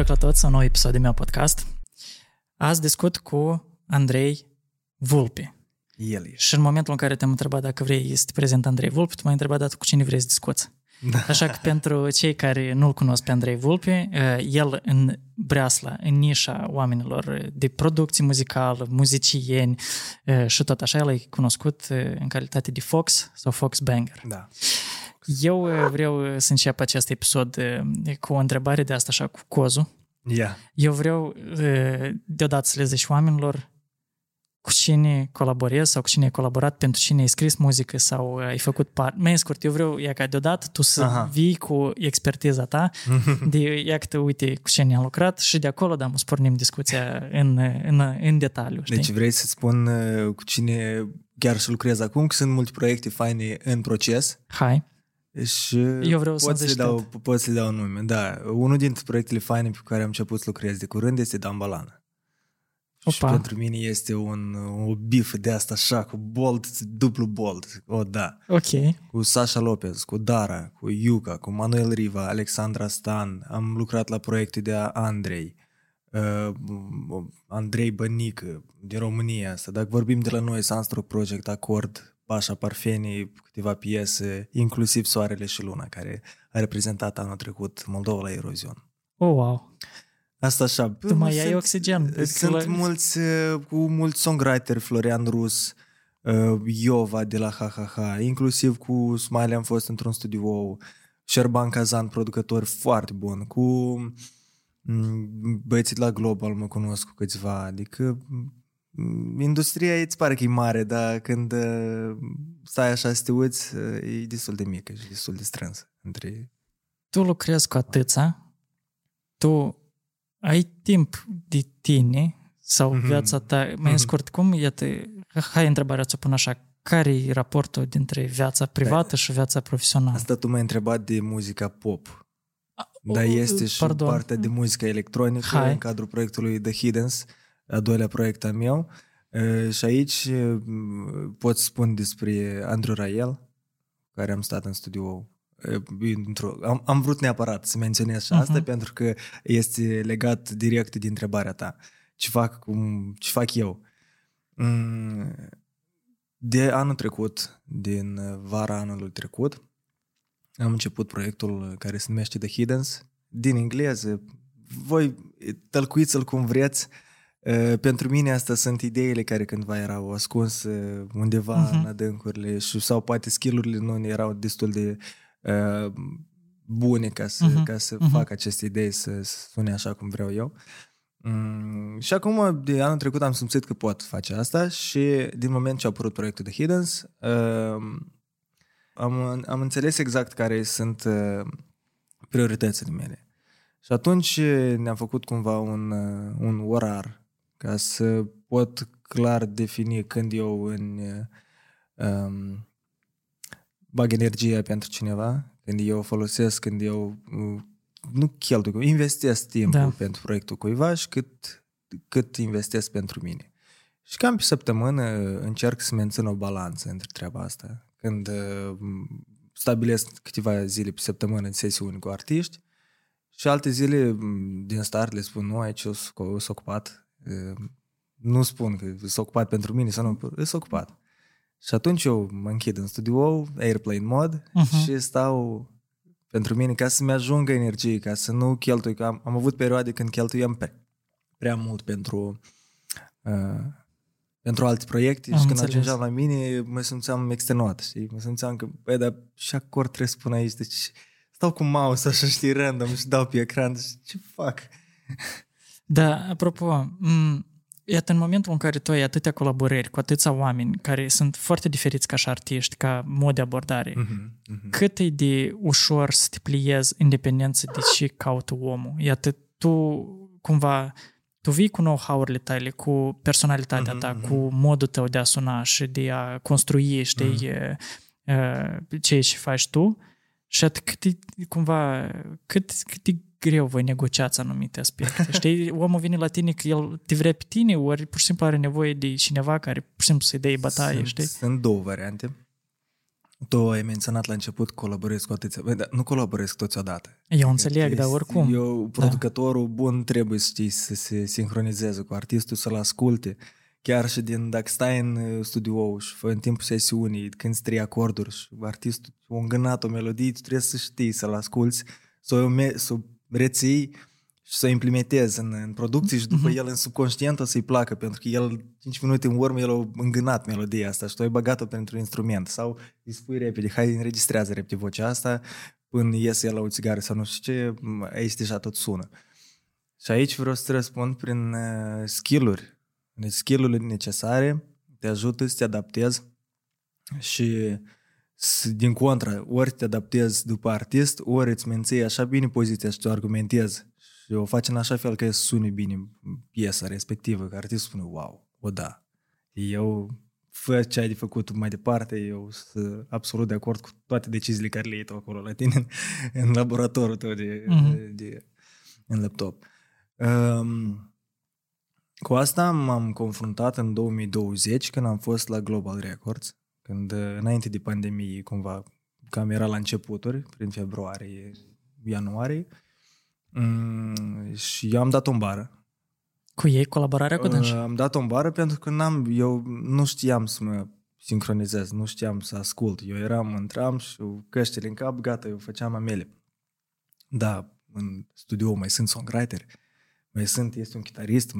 Bună seara toți, un nou episod de meu podcast. Azi discut cu Andrei Vulpe. Și în momentul în care te-am întrebat dacă vrei să te prezint Andrei Vulpe, tu m-ai întrebat dacă cu cine vrei să discuți. Așa că pentru cei care nu-l cunosc pe Andrei Vulpe, el în breasla, în nișa oamenilor de producție muzicală, muzicieni și tot așa, el e cunoscut în calitate de Fox sau Fox Banger. Da. Eu vreau să încep acest episod cu o întrebare de asta așa, cu cozul. Yeah. Eu vreau deodată să le zici oamenilor cu cine colaborezi sau cu cine ai colaborat, pentru cine ai scris muzică sau ai făcut parte. Mai scurt, eu vreau ia ca deodată tu să vii cu expertiza ta de ia că te uite cu cine am lucrat și de acolo, da, mă spornim discuția în detaliu. Știi? Deci vrei să spun cu cine chiar să lucrez acum, că sunt multe proiecte faine în proces. Hai! Și eu vreau pot să le dau un nume, da. Unul dintre proiectele faine pe care am început să lucrez de curând este Dan Bălan. Și pentru mine este o bifă de asta așa, cu bold, dublu bold. O, da. Ok. Cu Sasha Lopez, cu Dara, cu Iuca, cu Manuel Riva, Alexandra Stan. Am lucrat la proiecte de Andrei Bănică, din România asta. Dacă vorbim de la noi, Sunstroke Project, Acord, Pașa Parfene, câteva piese, inclusiv Soarele și Luna, care a reprezentat anul trecut Moldova la Eurovision. Oh, wow! Asta așa. Tu mai ai oxigen. Sunt mulți songwriter, Florian Rus, Iova de la HHH, inclusiv cu Smiley am fost într-un studio, Șerban Kazan, producător foarte bun, cu băieții de la Global mă cunosc cu câțiva, adică industria îți pare că e mare, dar când stai așa să te uiți, e destul de mică și destul de strânsă. Tu lucrezi cu atâția, tu ai timp de tine sau viața ta, mai în scurt, cum? Iată, hai întrebarea ți-o pun așa, care e raportul dintre viața privată și viața profesională? Asta tu m-ai întrebat de muzica pop. Dar este și partea de muzică electronică în cadrul proiectului The Hiddens, a doilea proiect al meu. Și aici pot spun despre Andrew Rayel, care am stat în studio. Am vrut neapărat să menționez și asta, pentru că este legat direct de întrebarea ta. Ce fac eu? De anul trecut, din vara anului trecut, am început proiectul care se numește The Hiddens, din engleză. Voi tălcuiți-l cum vreți. Pentru mine astea sunt ideile care cândva erau ascunse undeva în adâncurile și, sau poate skill-urile nu erau destul de bune ca să fac aceste idei să sune așa cum vreau eu. Și acum, de anul trecut, am simțit că pot face asta și din moment ce a apărut proiectul The Hiddens, am înțeles exact care sunt prioritățile mele. Și atunci ne-am făcut cumva un orar ca să pot clar defini când eu bag energia pentru cineva, când eu folosesc, când eu nu cheltuie, investesc timpul pentru proiectul cuiva și cât investesc pentru mine. Și cam pe săptămână încerc să mențin o balanță între treaba asta. Când stabilesc câteva zile pe săptămână în sesiuni cu artiști, și alte zile, din start, le spun, nu, aici eu sunt ocupat. Nu spun că sunt ocupat pentru mine sau nu, sunt ocupat. Și atunci eu mă închid în studio, airplane mode, și stau pentru mine ca să-mi ajungă energie, ca să nu cheltui. Că am avut perioade când cheltuiam prea mult pentru alte proiecte și când ajungeam la mine, mă simțeam extenuat. Știi? Mă simțeam că, dar și acord trebuie să spun aici, deci... Stau cu mouse așa, știi, random și dau pe ecran și ce fac? Da, apropo, iată, în momentul în care tu ai atâtea colaborări cu atâția oameni care sunt foarte diferiți ca și artiști, ca mod de abordare, cât e de ușor să te pliezi independență de ce caută omul? Iată, tu vii cu know-how-urile tale, cu personalitatea ta, cu modul tău de a suna și de a construi, știi, ce faci tu. Și cât de greu voi negociați anumite aspecte. Știi, omul vine la tine că el te vrea pe tine, ori pur și simplu are nevoie de cineva care pur și simplu să-i dea bătaie, știi? Sunt două variante. Tu ai menționat la început, colaborez cu atâția... Nu colaborez toți odată. Eu înțeleg, dar oricum... Producătorul bun trebuie să știi să se sincronizeze cu artistul, să-l asculte. Chiar și dacă stai în studio și în timpul sesiunii, când îți trei acorduri și artistul a îngânat o melodie, tu trebuie să știi să-l asculți, să o reții și să o implementezi în producție și după el în subconștient o să-i placă, pentru că el 5 minute în urmă el a îngânat melodia asta și tu ai băgat-o pentru instrument sau îi spui repede, hai înregistrează repede vocea asta până iese el la o țigară sau nu știu ce, aici deja tot sună. Și aici vreau să-ți răspund prin skill-uri. Deci skill-urile necesare te ajută să te adaptezi și din contră, ori te adaptezi după artist, ori îți menții așa bine poziția și te argumentezi și o faci în așa fel că sune bine piesa respectivă, că artistul spune wow, o da, eu fă ce ai de făcut mai departe, eu sunt absolut de acord cu toate deciziile care le iei tu acolo la tine în laboratorul tău în laptop. Cu asta m-am confruntat în 2020 când am fost la Global Records, când înainte de pandemie cumva cam era la începuturi, prin februarie, ianuarie, și eu am dat o bară. Cu ei? Colaborarea cu dânșii? Am dat o bară pentru că eu nu știam să mă sincronizez, nu știam să ascult. Eu intram și căștile în cap, gata, eu făceam amele. Da, în studio mai sunt songwriteri. Este un chitarist,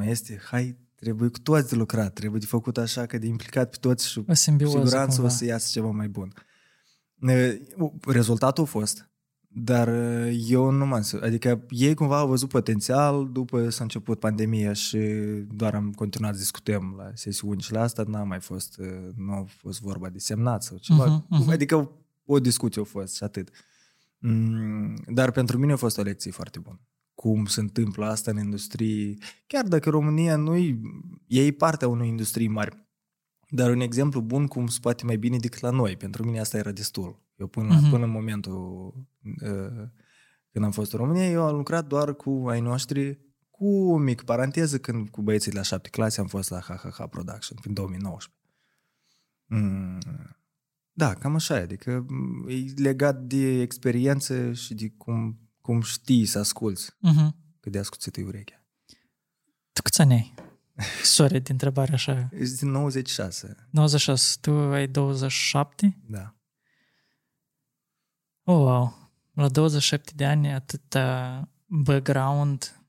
trebuie cu toți de lucrat, trebuie de făcut așa că de implicat pe toți și cu siguranță cumva o să iasă ceva mai bun. Rezultatul a fost, dar eu nu m-am... Adică ei cumva au văzut potențial, după s-a început pandemia și doar am continuat să discutăm la sesiuni și la asta, nu a fost vorba de semnat sau ceva. Adică o discuție a fost și atât. Dar pentru mine a fost o lecție foarte bună. Cum se întâmplă asta în industrie, chiar dacă România e partea unei industrii mari. Dar un exemplu bun cum se poate mai bine decât la noi. Pentru mine asta era destul. Eu până în momentul când am fost în România, eu am lucrat doar cu ai noștri, cu o mică paranteză, când cu băieții de la 7 clase am fost la HHH Production în 2019. Da, cam așa, adică e legat de experiență și de cum știi să asculți, că de ascuțită-i urechea. Tu câți ani ai? Sorry, de întrebare așa. Ești din 96. 96. Tu ai 27? Da. Oh, wow. La 27 de ani atâta background.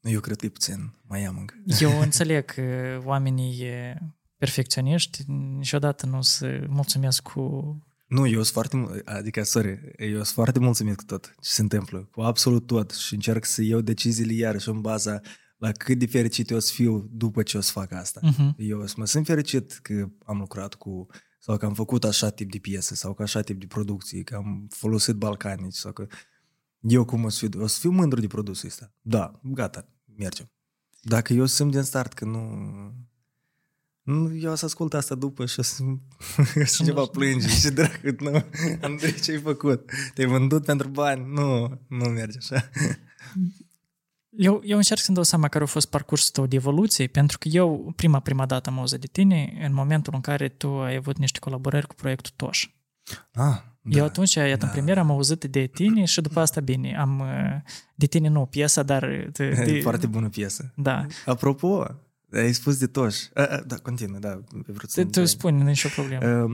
Eu cred că e puțin. Mai am încă. Eu înțeleg că oamenii perfecționiști niciodată nu se mulțumesc cu... Nu, eu sunt foarte... Adică, eu sunt foarte mulțumit cu tot ce se întâmplă, cu absolut tot și încerc să iau deciziile iarăși în baza la cât de fericit eu o să fiu după ce o să fac asta. Eu mă sunt fericit că am lucrat cu... sau că am făcut așa tip de piese sau că așa tip de producții, că am folosit balcanici sau că... Eu cum o să fiu? O să fiu mândru de produsul ăsta. Da, gata, mergem. Dacă eu sunt din start că eu o să ascult asta după și o să ceva plânge și dracu, nu, Andrei, ce-ai făcut? Te-ai vândut pentru bani? Nu merge așa. Eu încerc să-mi dau seama care a fost parcursul tău de evoluție, pentru că eu prima dată am auzit de tine în momentul în care tu ai avut niște colaborări cu proiectul Tosh. Eu atunci, în premieră, am auzit de tine și după asta, bine, am de tine nu piesa, dar... Foarte bună piesă. Da. Apropo... Ai spus de Tosh. Da, continuă, da. Tu spune, nu e nicio problemă.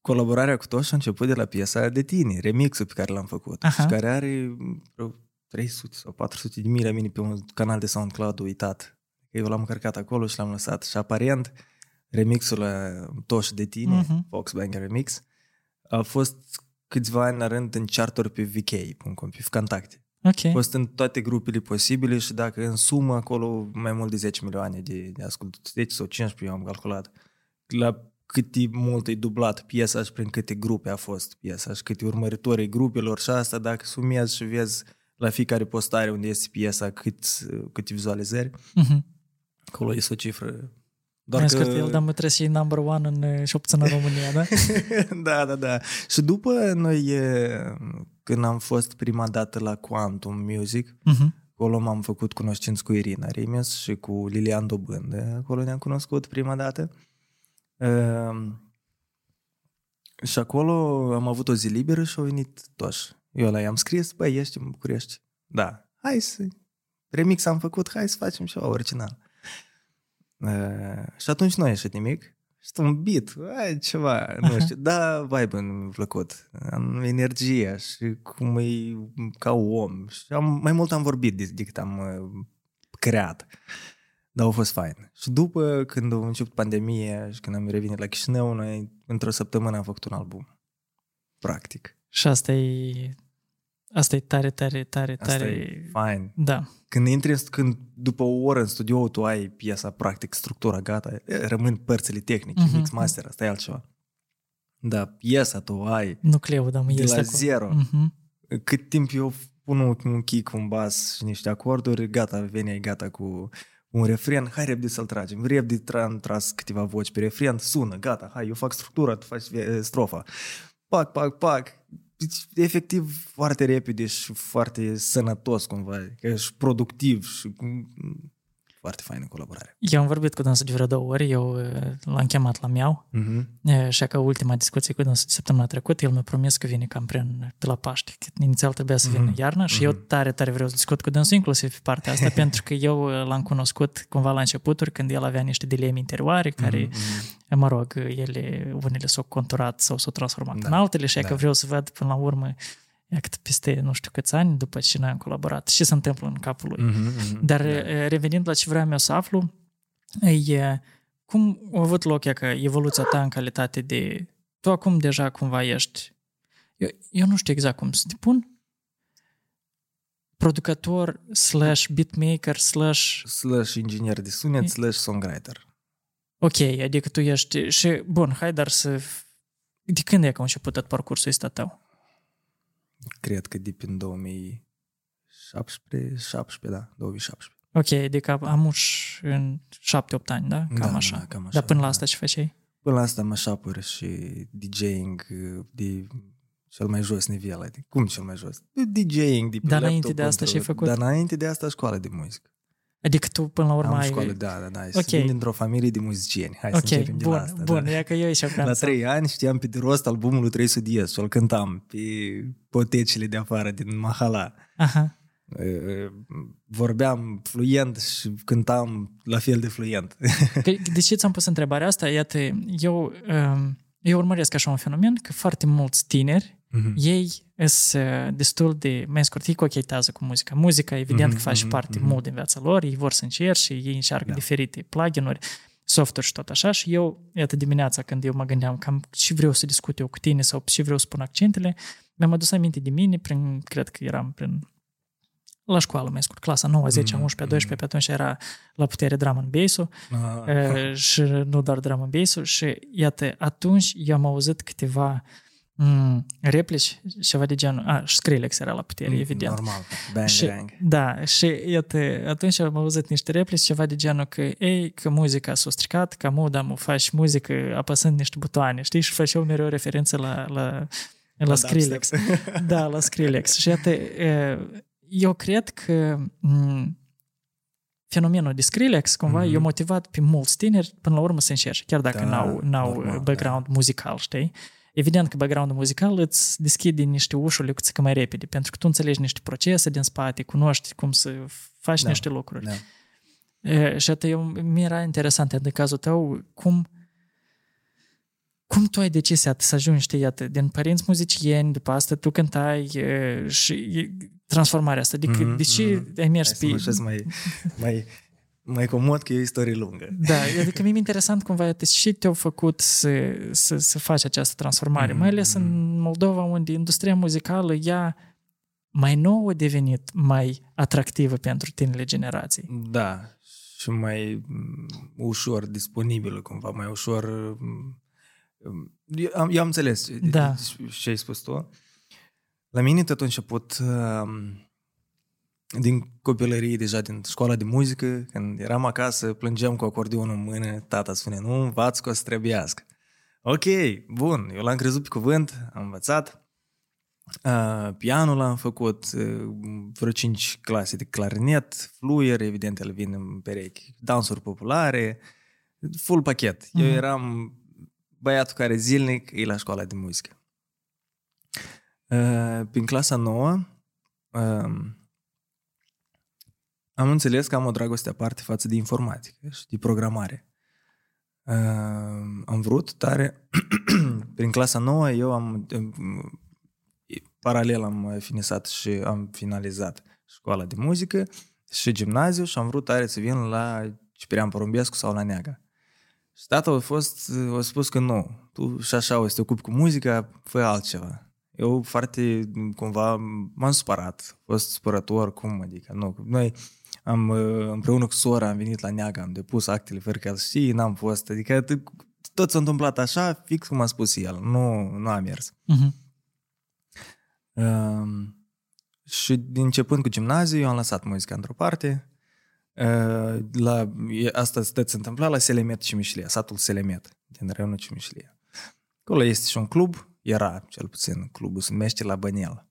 Colaborarea cu Tosh a început de la piesa de tine, remixul pe care l-am făcut. Și care are vreo 300 sau 400 de mii la mine pe un canal de SoundCloud uitat. Eu l-am încărcat acolo și l-am lăsat. Și aparent, remixul la Tosh de tine, Fox Banger Remix, a fost câțiva ani la rând în charturi pe VK.com, pe Contacte. Okay. A fost în toate grupele posibile și dacă în sumă acolo mai mult de 10 milioane de ascultători, 10 sau 15 eu am calculat, la cât de mult e dublat piesa și prin câte grupe a fost piesa și câte urmăritorii grupelor și asta, dacă sumezi și vezi la fiecare postare unde este piesa câte vizualizări, acolo este o cifră. Doar că el, dar mă trebuie să iei number one în șopță în România, da? Da. Și după noi, când am fost prima dată la Quantum Music, acolo m-am făcut cunoștinți cu Irina Rimes și cu Lilian Dobândă. Acolo ne-am cunoscut prima dată. Și acolo am avut o zi liberă și au venit Tosh. Eu la i-am scris, băi, ești în București. Da, hai să... Remix am făcut, hai să facem ceva original. Și atunci nu a ieșit nimic. Și un beat, hai, ceva, nu știu. Da, vibe mi-a plăcut. Am energia și cum e ca om. Și mai mult am vorbit decât am creat. Dar a fost fain. Și după, când a început pandemia și când am revenit la Chișinău, noi, într-o săptămână, am făcut un album. Practic. Și asta e tare, tare, tare, asta tare... e fain. Da. Când după o oră în studio tu ai piesa, practic, structura gata, rămân păărțile tehnice, mix master, asta e altceva. Da, piesa tu ai... Nucleul, da, mă, de la zero. Uh-huh. Cât timp eu pun un kick, un bass și niște acorduri, gata, veni gata cu... un refren, hai repede să-l tragem, repede am tras câteva voci pe refren, sună, gata, hai, eu fac structura, tu faci strofa. Pac, pac, pac. Efectiv, foarte repede și foarte sănătos, cumva, și productiv și foarte faină colaborare. Eu am vorbit cu dânsul de vreo două ori, eu l-am chemat la Miau, și că ultima discuție cu dânsul de săptămâna trecută, el mi-a promis că vine cam pe la Paște, că inițial trebuia să vină iarna și eu tare, tare vreau să discut cu dânsul, inclusiv partea asta, pentru că eu l-am cunoscut cumva la începuturi, când el avea niște dileme interioare, care, mă rog, unele s-au conturat sau s-au transformat în altele și că vreau să văd până la urmă peste nu știu câți ani, după ce noi am colaborat, ce se întâmplă în capul lui. Dar revenind la ce vreau eu să aflu, cum a avut loc că evoluția ta în calitate de... Tu acum deja cumva ești... Eu nu știu exact cum să te pun. Producător / beatmaker / inginer de sunet / songwriter. Ok, adică tu ești... Și bun, hai dar să... De când e că a început tot parcursul ăsta tău? Cred că de prin 2017. Ok, adică amuși în 7-8 ani, da? Cam așa. Dar până la asta ce făceai? Până la asta am așapăr și DJing de cel mai jos nivel. Adică, cum cel mai jos? DJing de pe laptop. Dar înainte de asta ce ai făcut? Dar înainte de asta școală de muzică. Adică tu până la urmă ai... Școală, da. Okay. Sunt dintr-o familie de muzicieni. Hai să începem de la asta. Bun, ia că eu ești acasă. La 3 ani știam pe de rost albumul 310 și îl cântam pe potecile de afară din Mahala. Aha. Vorbeam fluent și cântam la fel de fluent. De ce ți-am pus întrebarea asta? Iată, eu urmăresc așa un fenomen că foarte mulți tineri ei sunt destul de, mai scurt, ei cochetează cu muzica. Muzica, evident, că face parte mult din viața lor, ei vor să încerce și ei încearcă diferite plugin-uri, softuri și tot așa. Și eu, iată dimineața, când eu mă gândeam cam ce vreau să discut eu cu tine sau ce vreau să pun accentele, mi-am adus aminte de mine, cred că eram la școală, mai scurt, clasa 9, 10, 11, 12, pe atunci era la putere drum and bass-ul și nu doar drum and bass-ul. Și iată, atunci eu am auzit câteva replici, ceva de genul și Skrillex era la putere, evident. Normal, bang, și, bang. Da, și iată, atunci am auzit niște replici, ceva de genul că muzica s-a stricat, că mă faci muzică apăsând niște butoane, știi? Și făceau mereu referință la Skrillex. Da, la Skrillex. Și iată, eu cred că fenomenul de Skrillex, cumva, i-a motivat pe mulți tineri, până la urmă să încerce, chiar dacă n-au normal, background muzical, știi? Evident că background-ul muzical îți deschide niște ușurile câțiva mai repede, pentru că tu înțelegi niște procese din spate, cunoști cum să faci niște lucruri. Da. Și atunci mi-era interesant, în cazul tău, cum tu ai decis să ajungi, știi, iată, din părinți muzicieni, după asta tu cântai și transformarea asta. Adică, de ce ai mers pe... Mai comod că e o istorie lungă. Da, adică mi-e interesant cumva și te-au făcut să faci această transformare, mai ales în Moldova, unde industria muzicală ea mai nouă a devenit mai atractivă pentru tinerile generații. Da, și mai ușor disponibilă cumva, mai ușor... Eu am înțeles ce ai spus tu. La mine tot a început... din copilărie, deja din școala de muzică, când eram acasă, plângeam cu acordeonul în mână, tata spunea, nu învaț că o să trebuiască. Ok, bun, eu l-am crezut pe cuvânt, am învățat, pianul l-am făcut, vreo 5 clase de clarinet, fluier, evident, el vine în perechi, dansuri populare, full pachet. Eu eram băiatul care zilnic e la școala de muzică. Prin clasa 9 am înțeles că am o dragoste aparte față de informatică și de programare. Am vrut tare. Prin clasa 9 eu am paralel am finisat și am finalizat școala de muzică și gimnaziu și am vrut tare să vin la Ciprian Porumbescu sau la Neaga. Și tatăl a spus că nu, tu și așa o să te ocupi cu muzica, fă altceva. Eu foarte, cumva, m-am supărat, a fost supărător, cum, adică, nu, noi am, împreună cu sora am venit la Neaga, am depus actele fără ca să știi, n-am fost, adică tot s-a întâmplat așa, fix cum a spus el, nu a mers. Uh-huh. Și începând cu gimnaziu, eu am lăsat muzica într-o parte. Asta se întâmpla la Selemet Cimișlia, satul Selemet din raionul Cimișlia. Acolo este și un club, era cel puțin clubul, se numește La Bănel.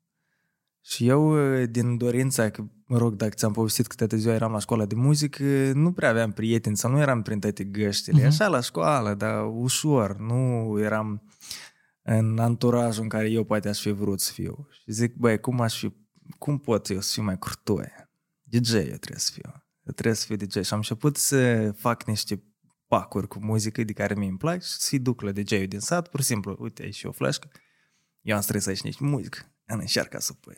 Și eu, din dorința că, mă rog, dacă ți-am povestit că toată ziua eram la școala de muzică, nu prea aveam prieteni sau nu eram prin toate găștile, așa la școală, dar ușor, nu eram în anturajul în care eu poate aș fi vrut să fiu. Și zic, băi, cum pot eu să fiu mai curtoie? DJ eu trebuie să fiu. DJ. Și am început să fac niște pacuri cu muzică de care mie îmi place și să-i duc la DJ-ul din sat, pur și simplu, uite, aici și o flașcă, eu am strâns aici niște muzică, încearcă să pui.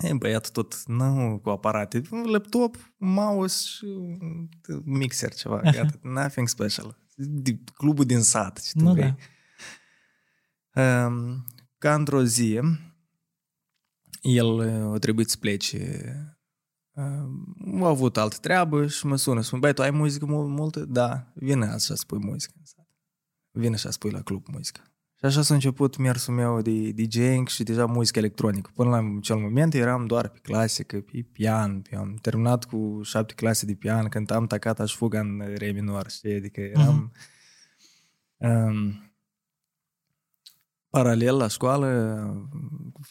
E băiatul tot, nu cu aparate, un laptop, mouse și un mixer, ceva, gata, nothing special. Clubul din sat, ce tu vrei. Da. Ca într-o zi, el a trebuit să plece. Au avut altă treabă și mă sună, spun, băi, tu ai muzică multă? Da, vine așa să pui muzică. Vine așa să pui la club muzică. Și așa s-a început mersul meu de DJing și deja muzică electronică. Până la acel moment eram doar pe clasică, pe pian. Eu am terminat cu 7 clase de pian, cântam tacata și fuga în re minor, știi? Adică eram... Paralel la școală,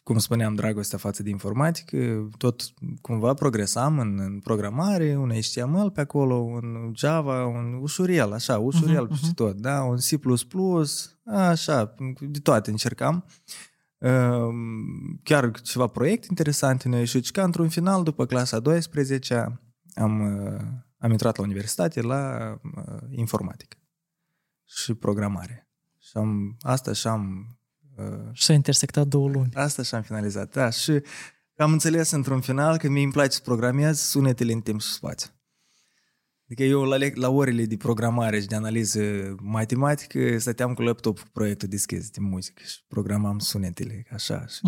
cum spuneam, dragostea față de informatică, tot cumva progresam în programare, un HTML pe acolo, un Java, un ușuriel, așa, ușuriel și tot, da, un C++, așa, de toate încercam. Chiar ceva proiecte interesante ne-au ieșit și ca într-un final, după clasa 12-a, am intrat la universitate la informatică și programare. Și și s-a intersectat două luni. Asta și-am finalizat, da. Și am înțeles într-un final că mie îmi place să programez sunetele în timp și spațiu. Adică eu la orele de programare și de analiză matematică stăteam cu laptopul cu proiectul deschis de muzică și programam sunetele așa și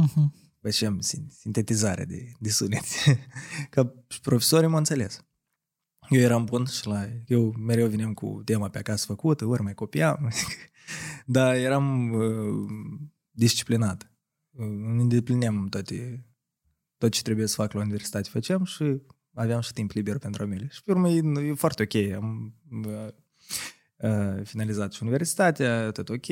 făceam sintetizare de sunete. Că și profesorii m-au înțeles. Eu eram bun și eu mereu veneam cu tema pe acasă făcută, ori mai copiam. Dar eram disciplinat. Ne îndeplineam tot ce trebuie să fac la universitate, făceam și aveam și timp liber pentru mine. Și pe urmă e foarte ok. Am finalizat și universitatea, tot ok,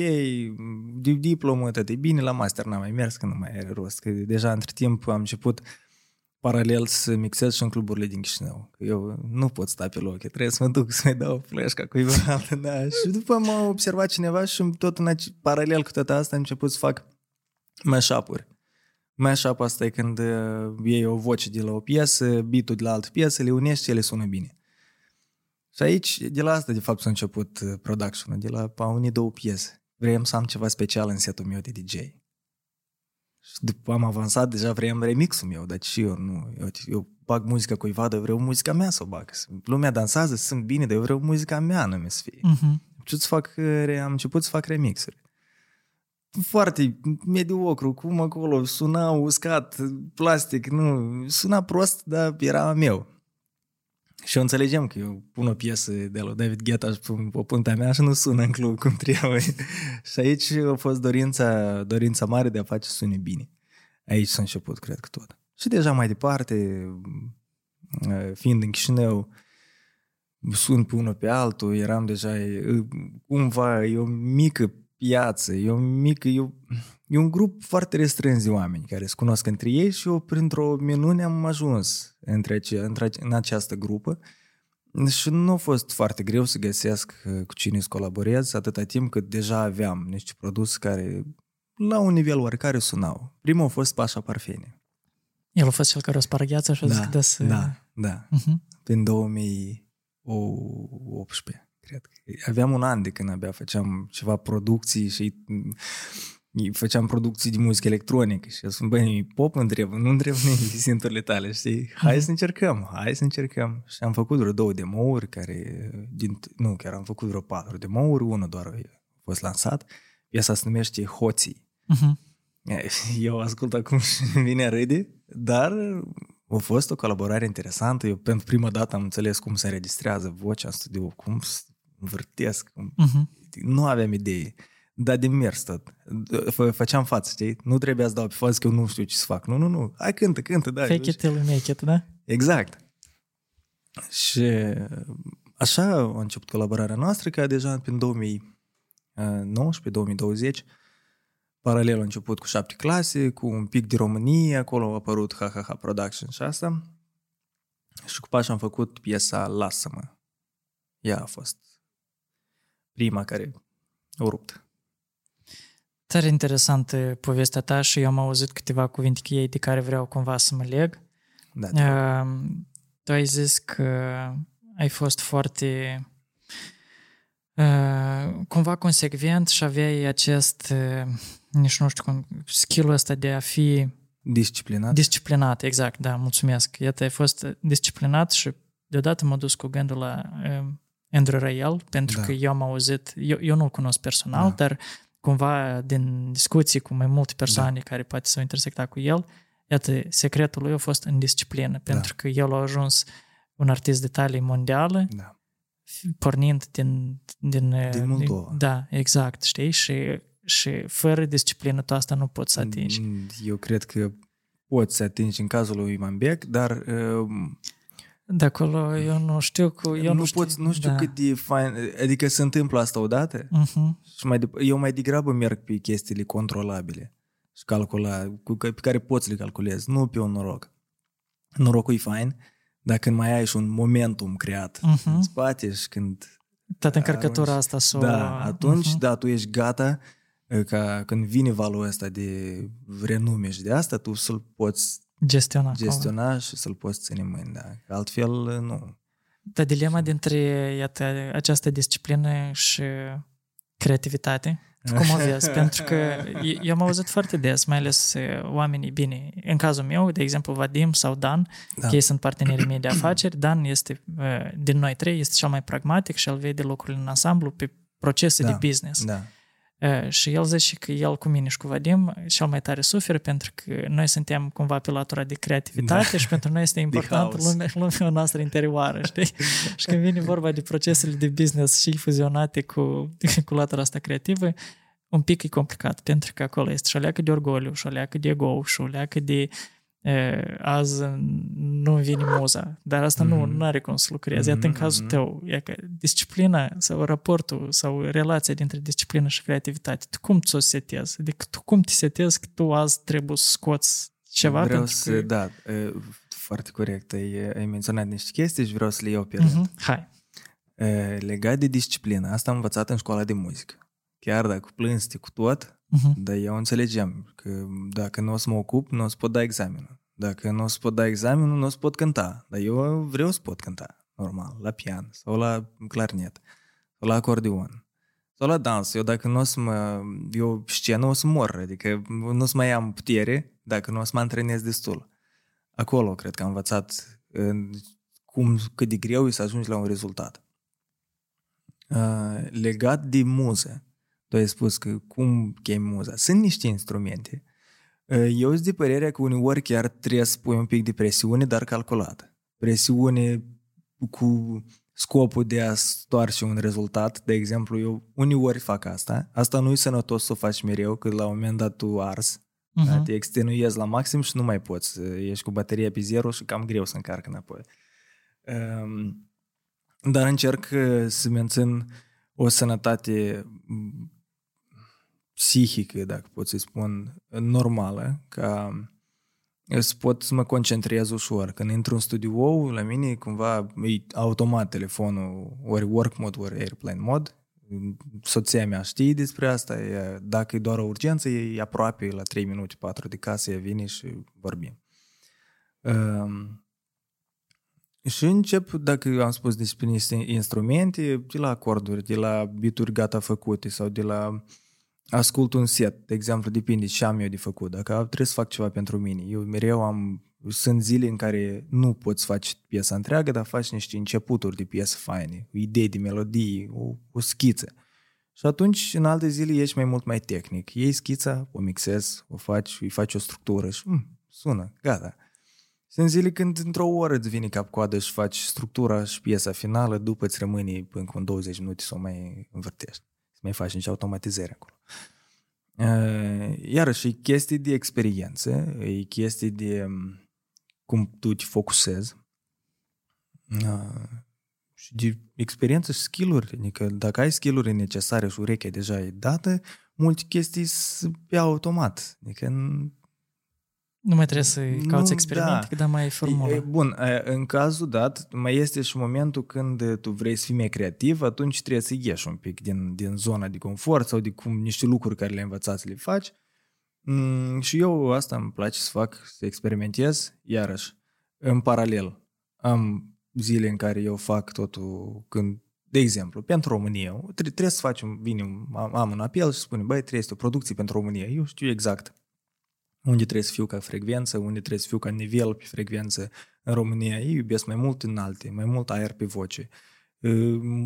diplomă, tot e bine, la master n-am mai mers, că nu mai are rost. Că deja între timp am început paralel să mixez și în cluburile din Chișinău. Eu nu pot sta pe loc, trebuie să mă duc să-i dau fleșca cuiva altă. Da. Și după m-a observat cineva și tot paralel cu toată asta am început să fac mashup-uri. Mashup asta e când iei o voce de la o piesă, beat-ul de la altă piesă, le unești și ele sună bine. Și aici, de la asta de fapt s-a început production-ul, de la a uni două piese. Vrem să am ceva special în setul meu de DJ. Și după am avansat, deja vreau remix-ul meu, dar și eu nu. Eu bag muzica cuiva, dar vreau muzica mea să o bag. Lumea dansează, sunt bine, dar eu vreau muzica mea nume să fie. Am început să fac remixuri. Foarte mediocru, cum acolo, suna uscat, plastic, nu, suna prost, dar era meu. Și eu înțelegeam că eu pun o piesă de la David Guetta și o puntea mea și nu sună în club cum trebuie. Și aici a fost dorința mare de a face sune bine. Aici s-a început, cred că tot. Și deja mai departe, fiind în Chișinău, sun pe unul pe altul, eram deja cumva, e o mică piață, e un grup foarte restrâns de oameni care se cunosc între ei și eu printr-o minune am ajuns în această grupă Și nu a fost foarte greu să găsesc cu cine să colaborez atâta timp cât deja aveam niște produse care la un nivel oricare sunau. Primul a fost Pașa Parfene. El a fost cel care o spargheață și a zis că să... Da. Uh-huh. Prin 2018, cred că. Aveam un an de când abia făceam ceva producții și făceam producții de muzică electronică și eu spun, băi, pop nu întreb simțurile tale, știi? Hai să încercăm. Și am făcut vreo 2 demo-uri am făcut vreo 4 demo-uri, unul doar a fost lansat. Piesa se numește Hoții. Uh-huh. Eu ascult acum și vine râde, dar a fost o colaborare interesantă. Eu pentru prima dată am înțeles cum se înregistrează vocea în studio, cum se învârtesc. Uh-huh. Nu aveam idee. Dar de mers tot. Făceam față, știi? Nu trebuia să dau pe față că eu nu știu ce să fac. Nu. Hai, cântă, da. Fake it till you make it, da? Exact. Și așa a început colaborarea noastră, că deja prin 2019-2020 paralel a început cu 7 clase, cu un pic de România, acolo a apărut HHH Production și asta. Și cu Pașa am făcut piesa Lasă-mă. Ea a fost prima care o rupt. Tare interesantă povestea ta și eu am auzit câteva cuvinte cu ei de care vreau cumva să mă leg. Da, tu ai zis că ai fost foarte cumva consecvent și aveai acest nici nu știu cum, skill-ul ăsta de a fi disciplinat, exact, da, mulțumesc. Iată, ai fost disciplinat și deodată m-a dus cu gândul la Andrew Rayel, pentru că eu am auzit, eu nu-l cunosc personal, dar cumva din discuții cu mai multe persoane care poate s-au intersectat cu el, iată, secretul lui a fost în disciplină, pentru că el a ajuns un artist de talie mondială, pornind din Moldova. Da, exact, știi? Și fără disciplină tu asta nu poți să atingi. Eu cred că poți să atingi în cazul lui Imanbek, dar... De acolo eu nu știu că... Nu știu cât de fain... Adică se întâmplă asta odată și eu mai degrabă merg pe chestiile controlabile și pe care poți le calculezi, nu pe un noroc. Norocul e fain, dar când mai ai și un momentum creat în spate și când... Toată încărcătura asta sau... Da, atunci, tu ești gata ca când vine valul ăsta de renume și de asta, tu să-l poți... Gestiona și să-l poți ține în mâini, da. Altfel, nu. Dar dilema dintre, iată, această disciplină și creativitate, cum o vezi? Pentru că eu am auzit foarte des, mai ales oamenii bine. În cazul meu, de exemplu, Vadim sau Dan, că ei sunt partenerii mei de afaceri, Dan este, din noi trei, este cel mai pragmatic și el vede lucrurile în ansamblu pe procese de business. Da. Și el zice că el cu mine și cu Vadim cel mai tare suferă pentru că noi suntem cumva pe latura de creativitate și pentru noi este important lumea noastră interioară, știi? Și când vine vorba de procesele de business și fuzionate cu latura asta creativă, un pic e complicat pentru că acolo este și o leacă de orgoliu, și o leacă de ego, și o leacă de azi nu vine muza, dar asta nu are cum să lucrezi. Iată, în cazul tău, e că disciplina sau raportul sau relația dintre disciplină și creativitate, tu cum ți-o setezi? Adică tu cum te setezi că tu azi trebuie să scoți ceva? Foarte corect. Ai menționat niște chestii și vreau să le iau pe rând. Hai. Legat de disciplină, asta am învățat în școala de muzică. Chiar dacă plânste cu tot, dar eu înțelegeam că dacă nu o să mă ocup, nu o să pot da examenul. Dacă nu o să pot da examenul, nu o să pot cânta. Dar eu vreau să pot cânta, normal, la pian sau la clarinet sau la acordeon sau la dans. Eu dacă nu o să eu scenă o să mor, adică nu o să mai am putere dacă nu o să mă antrenez destul. Acolo cred că am învățat cât de greu e să ajungi la un rezultat. Legat de muză, tu ai spus că cum chemi muza. Sunt niște instrumente. Eu sunt de părerea că uneori chiar trebuie să pui un pic de presiune, dar calculată. Presiune cu scopul de a stoarce un rezultat. De exemplu, eu uneori fac asta. Asta nu e sănătos să o faci mereu, că la un moment dat tu arzi, da? Te extenuiezi la maxim și nu mai poți. Ești cu bateria pe zero și cam greu să încarc înapoi. Dar încerc să mențin o sănătate psihică, dacă pot să-i spun, normală, ca pot să mă concentrez ușor. Când intru în studio, la mine cumva e automat telefonul, ori work mode, ori airplane mode. Soția mea știe despre asta, e, dacă e doar o urgență, e aproape la 3 minute, 4 de casă, ea vine și vorbim. Și încep, dacă am spus despre niște instrumente, de la acorduri, de la beaturi gata făcute sau de la ascult un set, de exemplu, depinde ce am eu de făcut, dacă trebuie să fac ceva pentru mine. Eu mereu sunt zile în care nu poți face piesa întreagă, dar faci niște începuturi de piese faine, idei de melodii, o schiță. Și atunci, în alte zile, ești mai tehnic. Iei schița, o mixezi, o faci, îi faci o structură și sună, gata. Sunt zile când într-o oră îți vine cap-coadă și faci structura și piesa finală, după îți rămâne până cu 20 minute să o mai învârtești. Să mai faci nici automatizare acolo. Iarăși, e chestii de experiență, e chestii de cum tu te focusezi și de experiență și skill-uri. Adică dacă ai skill-uri necesare și urechea deja e dată, multe chestii se pe automat. Adică nu mai trebuie să cauți experimente, da. Dar mai ai formulă. Bun, în cazul dat, mai este și momentul când tu vrei să fii mai creativ, atunci trebuie să ieși un pic din zona de confort sau de cum niște lucruri care le-ai învățat să le faci. Și eu asta îmi place să fac, să experimentez, iarăși, în paralel. Am zile în care eu fac totul când, de exemplu, pentru România, trebuie să facem, am un apel și spune, băi, trebuie să o producție pentru România, eu știu exact unde trebuie să fiu ca frecvență, unde trebuie să fiu ca nivel pe frecvență. În România ei iubesc mai mult înalte, mai mult aer pe voce,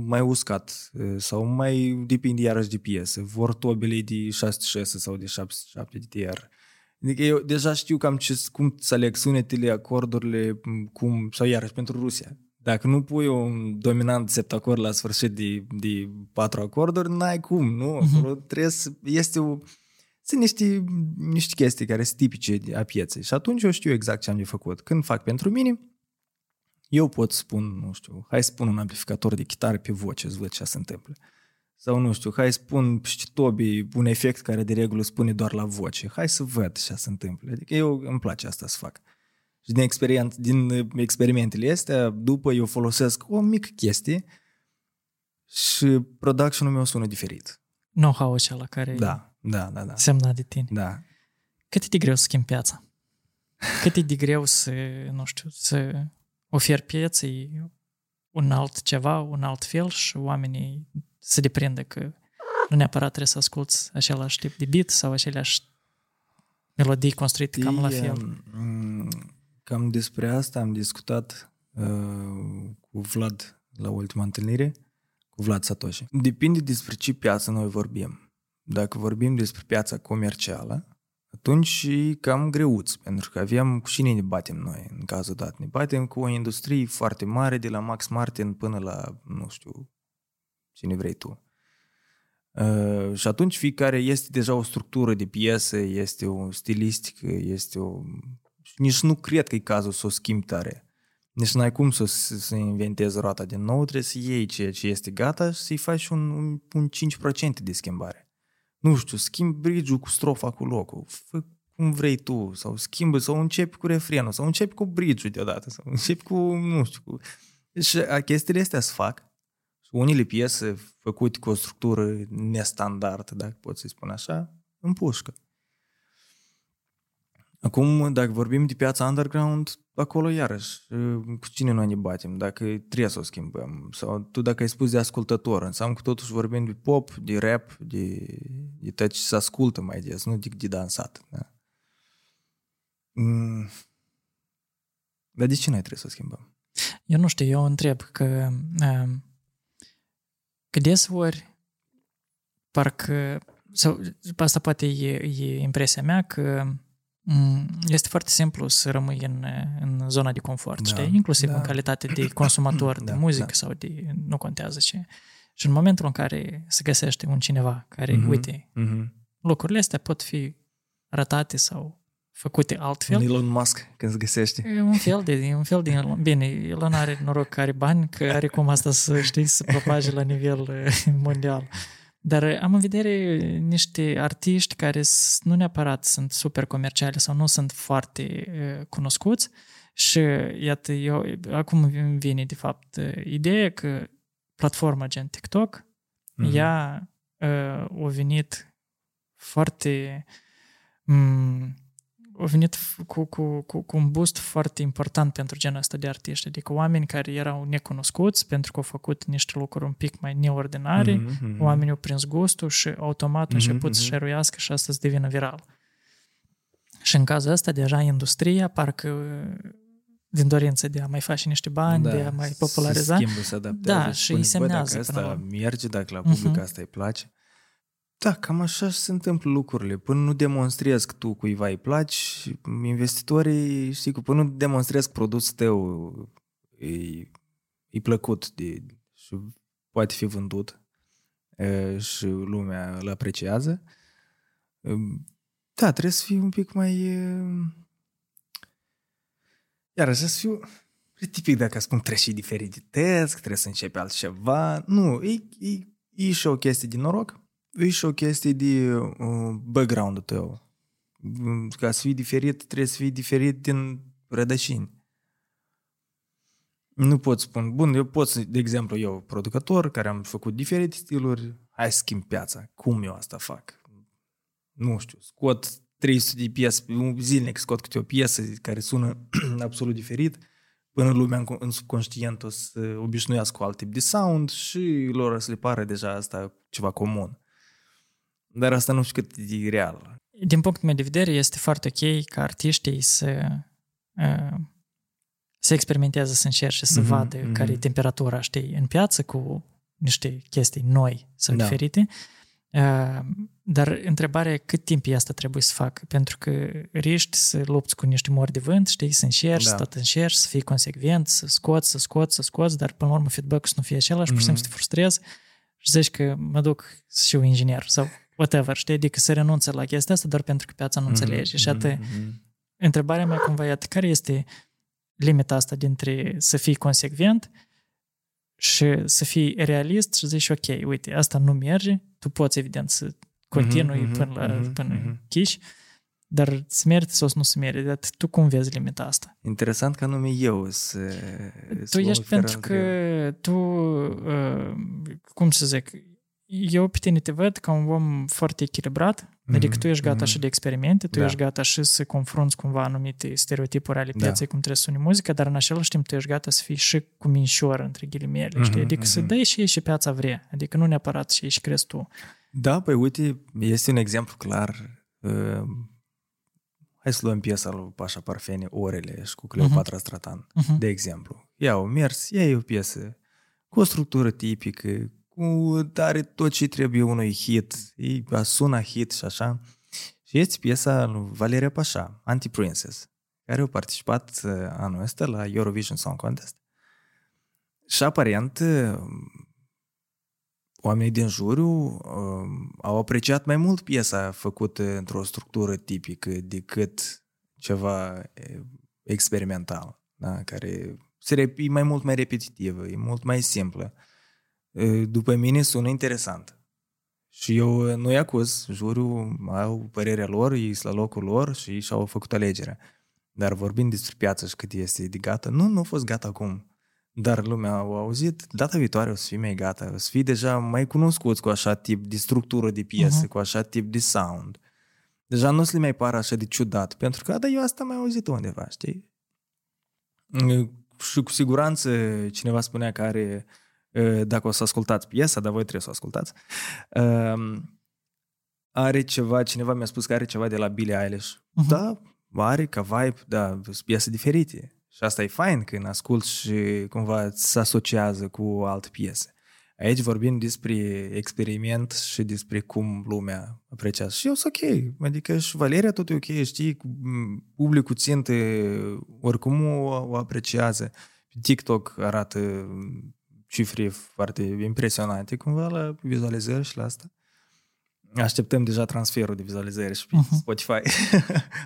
mai uscat sau mai depinde iarăși de piesă, vor tobele de 6-6 sau de 7-7 de TR. Adică eu deja știu cum să aleg sunetele, acordurile, sau iarăși pentru Rusia. Dacă nu pui un dominant septacord la sfârșit de 4 acorduri, n-ai cum, nu? Trebuie să Sunt niște chestii care sunt tipice a pieței și atunci eu știu exact ce am de făcut. Când fac pentru mine, eu pot spun, nu știu, hai să pun un amplificator de chitară pe voce, îți văd ce se întâmplă. Sau nu știu, hai să pun Tobi un efect care de regulă spune doar la voce, hai să văd ce se întâmplă. Adică eu îmi place asta să fac. Și din experimentele astea, după eu folosesc o mică chestie și production-ul meu sună diferit. Know-how acela care... Da. Semnat de tine. Da. Cât e de greu să schimbi piața? Cât e de greu să oferi pieței un alt ceva, un alt fel și oamenii se deprindă că nu neapărat trebuie să asculți același tip de beat sau aceleași melodii construite cam la fel. Cam despre asta am discutat cu Vlad la ultima întâlnire, cu Vlad Satoshi. Depinde despre ce piață noi vorbim. Dacă vorbim despre piața comercială, atunci e cam greuț, pentru că avem cu cine ne batem noi în cazul dat. Ne batem cu o industrie foarte mare, de la Max Martin până la, nu știu, cine vrei tu. Și atunci fiecare este deja o structură de piesă, este o stilistică, Nici nu cred că e cazul să o schimbi tare. Nici n-ai cum să inventezi roata din nou, trebuie să iei ceea ce este gata și să-i faci un 5% de schimbare. Nu știu, schimbi bridge-ul cu strofa cu locul, fă cum vrei tu, sau schimbă, sau începi cu refrenul, sau începi cu bridge-ul deodată, sau începi cu, nu știu, cu... Și chestiile astea se fac. Unele piese făcute cu o structură nestandard, dacă pot să-i spun așa, împușcă. Acum, dacă vorbim de piața underground, acolo iarăși, cu cine noi ne batem, dacă trebuie să o schimbăm, sau tu dacă ai spus de ascultător, înseamnă că totuși vorbim de pop, de rap, de tot ce se ascultă mai des, nu de dansat. Da? Dar de ce noi trebuie să o schimbăm? Eu nu știu, eu întreb că desori parcă, sau asta poate e impresia mea că este foarte simplu să rămâi în zona de confort, da, știi? Inclusiv în calitate de consumator de muzică sau de... nu contează ce. Și în momentul în care se găsește un cineva care, uite, lucrurile astea pot fi arătate sau făcute altfel. Un Elon Musk când se găsește. E un fel de Elon. Bine, Elon are noroc că are bani, că are cum asta să, știi, să propage la nivel mondial. Dar am în vedere niște artiști care nu neapărat sunt super comerciali sau nu sunt foarte cunoscuți și iată, eu, acum îmi vine de fapt ideea că platforma gen TikTok, ea a venit foarte... a venit cu un boost foarte important pentru genul ăsta de artiști, adică oameni care erau necunoscuți pentru că au făcut niște lucruri un pic mai neordinare, oamenii au prins gustul și automat început să share-uiască și asta să devină viral. Și în cazul ăsta deja industria, parcă din dorință de a mai face niște bani, da, de a mai populariza, se schimbă, se adaptează, da, și îi semnează. Dacă asta merge, dacă la public asta îi place. Da, cam așa se întâmplă lucrurile. Până nu demonstrezi că tu cuiva îi placi, investitorii, știi, până nu demonstrezi că produsul tău e plăcut și poate fi vândut și lumea îl apreciază, da, trebuie să fii un pic mai... Iar așa să fiu... E tipic dacă spun că trebuie și diferitități, că trebuie să începi altceva. Nu, e și o chestie de noroc. E și o chestie de background-ul tău. Ca să fii diferit, trebuie să fii diferit din rădășini. Nu pot spun, bun, eu pot să, de exemplu, eu, producător, care am făcut diferite stiluri, hai să schimb piața. Cum eu asta fac? Nu știu, scot 300 de piese, zilnic scot câte o piesă care sună absolut diferit, până lumea în subconștient o să obișnuiască cu alt tip de sound și lor o să le pară deja asta ceva comun. Dar asta nu știu cât e real. Din punctul meu de vedere, este foarte ok ca artiștii să experimentează, să încerce și să vadă care e temperatura, știi, în piață cu niște chestii noi sau diferite. Dar întrebarea e cât timp asta trebuie să fac, pentru că riști să lupți cu niște mori de vânt, știi, să încerci, să tot încerci, să fii consecvent, să scoți, să scoți, dar până la urmă feedback-ul să nu fie același, pur și simplu să te frustrezi și zici că mă duc să fiu inginer sau whatever, știi, adică să renunță la chestia asta doar pentru că piața nu înțelege. Și atât, întrebarea mea cumva e care este limita asta dintre să fii consecvent și să fii realist și zici, ok, uite, asta nu merge, tu poți, evident, să continui până chiși, dar îți merită sau nu se merită, dar tu cum vezi limita asta? Interesant că anume eu să tu ești pentru că tu, cum să zic, eu pe tine te văd ca un om foarte echilibrat, adică tu ești gata și de experimente, tu ești gata și să confrunți cumva anumite stereotipuri ale pieței, cum trebuie să suni muzica, dar în același timp tu ești gata să fii și cu minșor, între ghilimele, știi? Adică să dai și ei și piața vrea, adică nu neapărat și ei și crezi tu. Da, păi uite, este un exemplu clar. Hai să luăm piesa lui Pașa Parfene, Orele și cu Cleopatra Stratan, de exemplu. Ea e o piesă cu o structură tipică, are tot ce trebuie unui hit, sună hit și așa. Și este piesa lui Valeria Pașa, Anti-Princess, care a participat anul ăsta la Eurovision Song Contest. Și aparent oamenii din juriu au apreciat mai mult piesa făcută într-o structură tipică decât ceva experimental, da? Care e mai repetitivă, e mult mai simplă. După mine sună interesant. Și eu nu-i acuz, juriu au părerea lor, ei sunt la locul lor și și-au făcut alegerea. Dar vorbind despre piață și cât este de gata, nu a fost gata acum. Dar lumea a auzit, data viitoare o să fii mai gata, o să fii deja mai cunoscuți cu așa tip de structură de piese, cu așa tip de sound. Deja nu o să le mai pară așa de ciudat, pentru că, eu asta mai auzit undeva, știi? Și cu siguranță cineva spunea că are... Dacă o să ascultați piesa, dar voi trebuie să o ascultați, cineva mi-a spus că are ceva de la Billie Eilish. Da, are ca vibe, da, piese diferite. Și asta e fain când asculti și cumva se asociază cu alte piese. Aici vorbim despre experiment și despre cum lumea apreciază. Și eu sunt ok, adică și Valeria tot e ok, știi, publicul țintă oricum o apreciază. TikTok arată cifre foarte impresionante cumva la vizualizări și la asta. Așteptăm deja transferul de vizualizări și pe Spotify.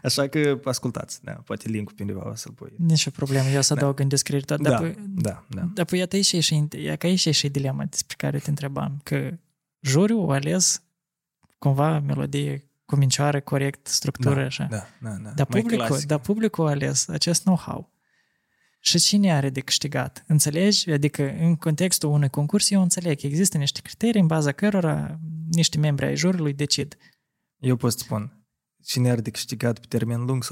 Așa că ascultați. Da, poate link-ul pe undeva o să-l pui. Nici o problemă. Eu o să adaug în descriere. Dar apoi iată aici e și dilema despre care te întrebam. Că juriu a ales cumva melodie cumincioară, corect, structură, da, așa. Da. Dar publicul a ales acest know-how. Și cine are de câștigat? Înțelegi? Adică în contextul unui concurs eu înțeleg că există niște criterii în baza cărora niște membri ai juriului decid. Eu pot spun, cine are de câștigat pe termen lung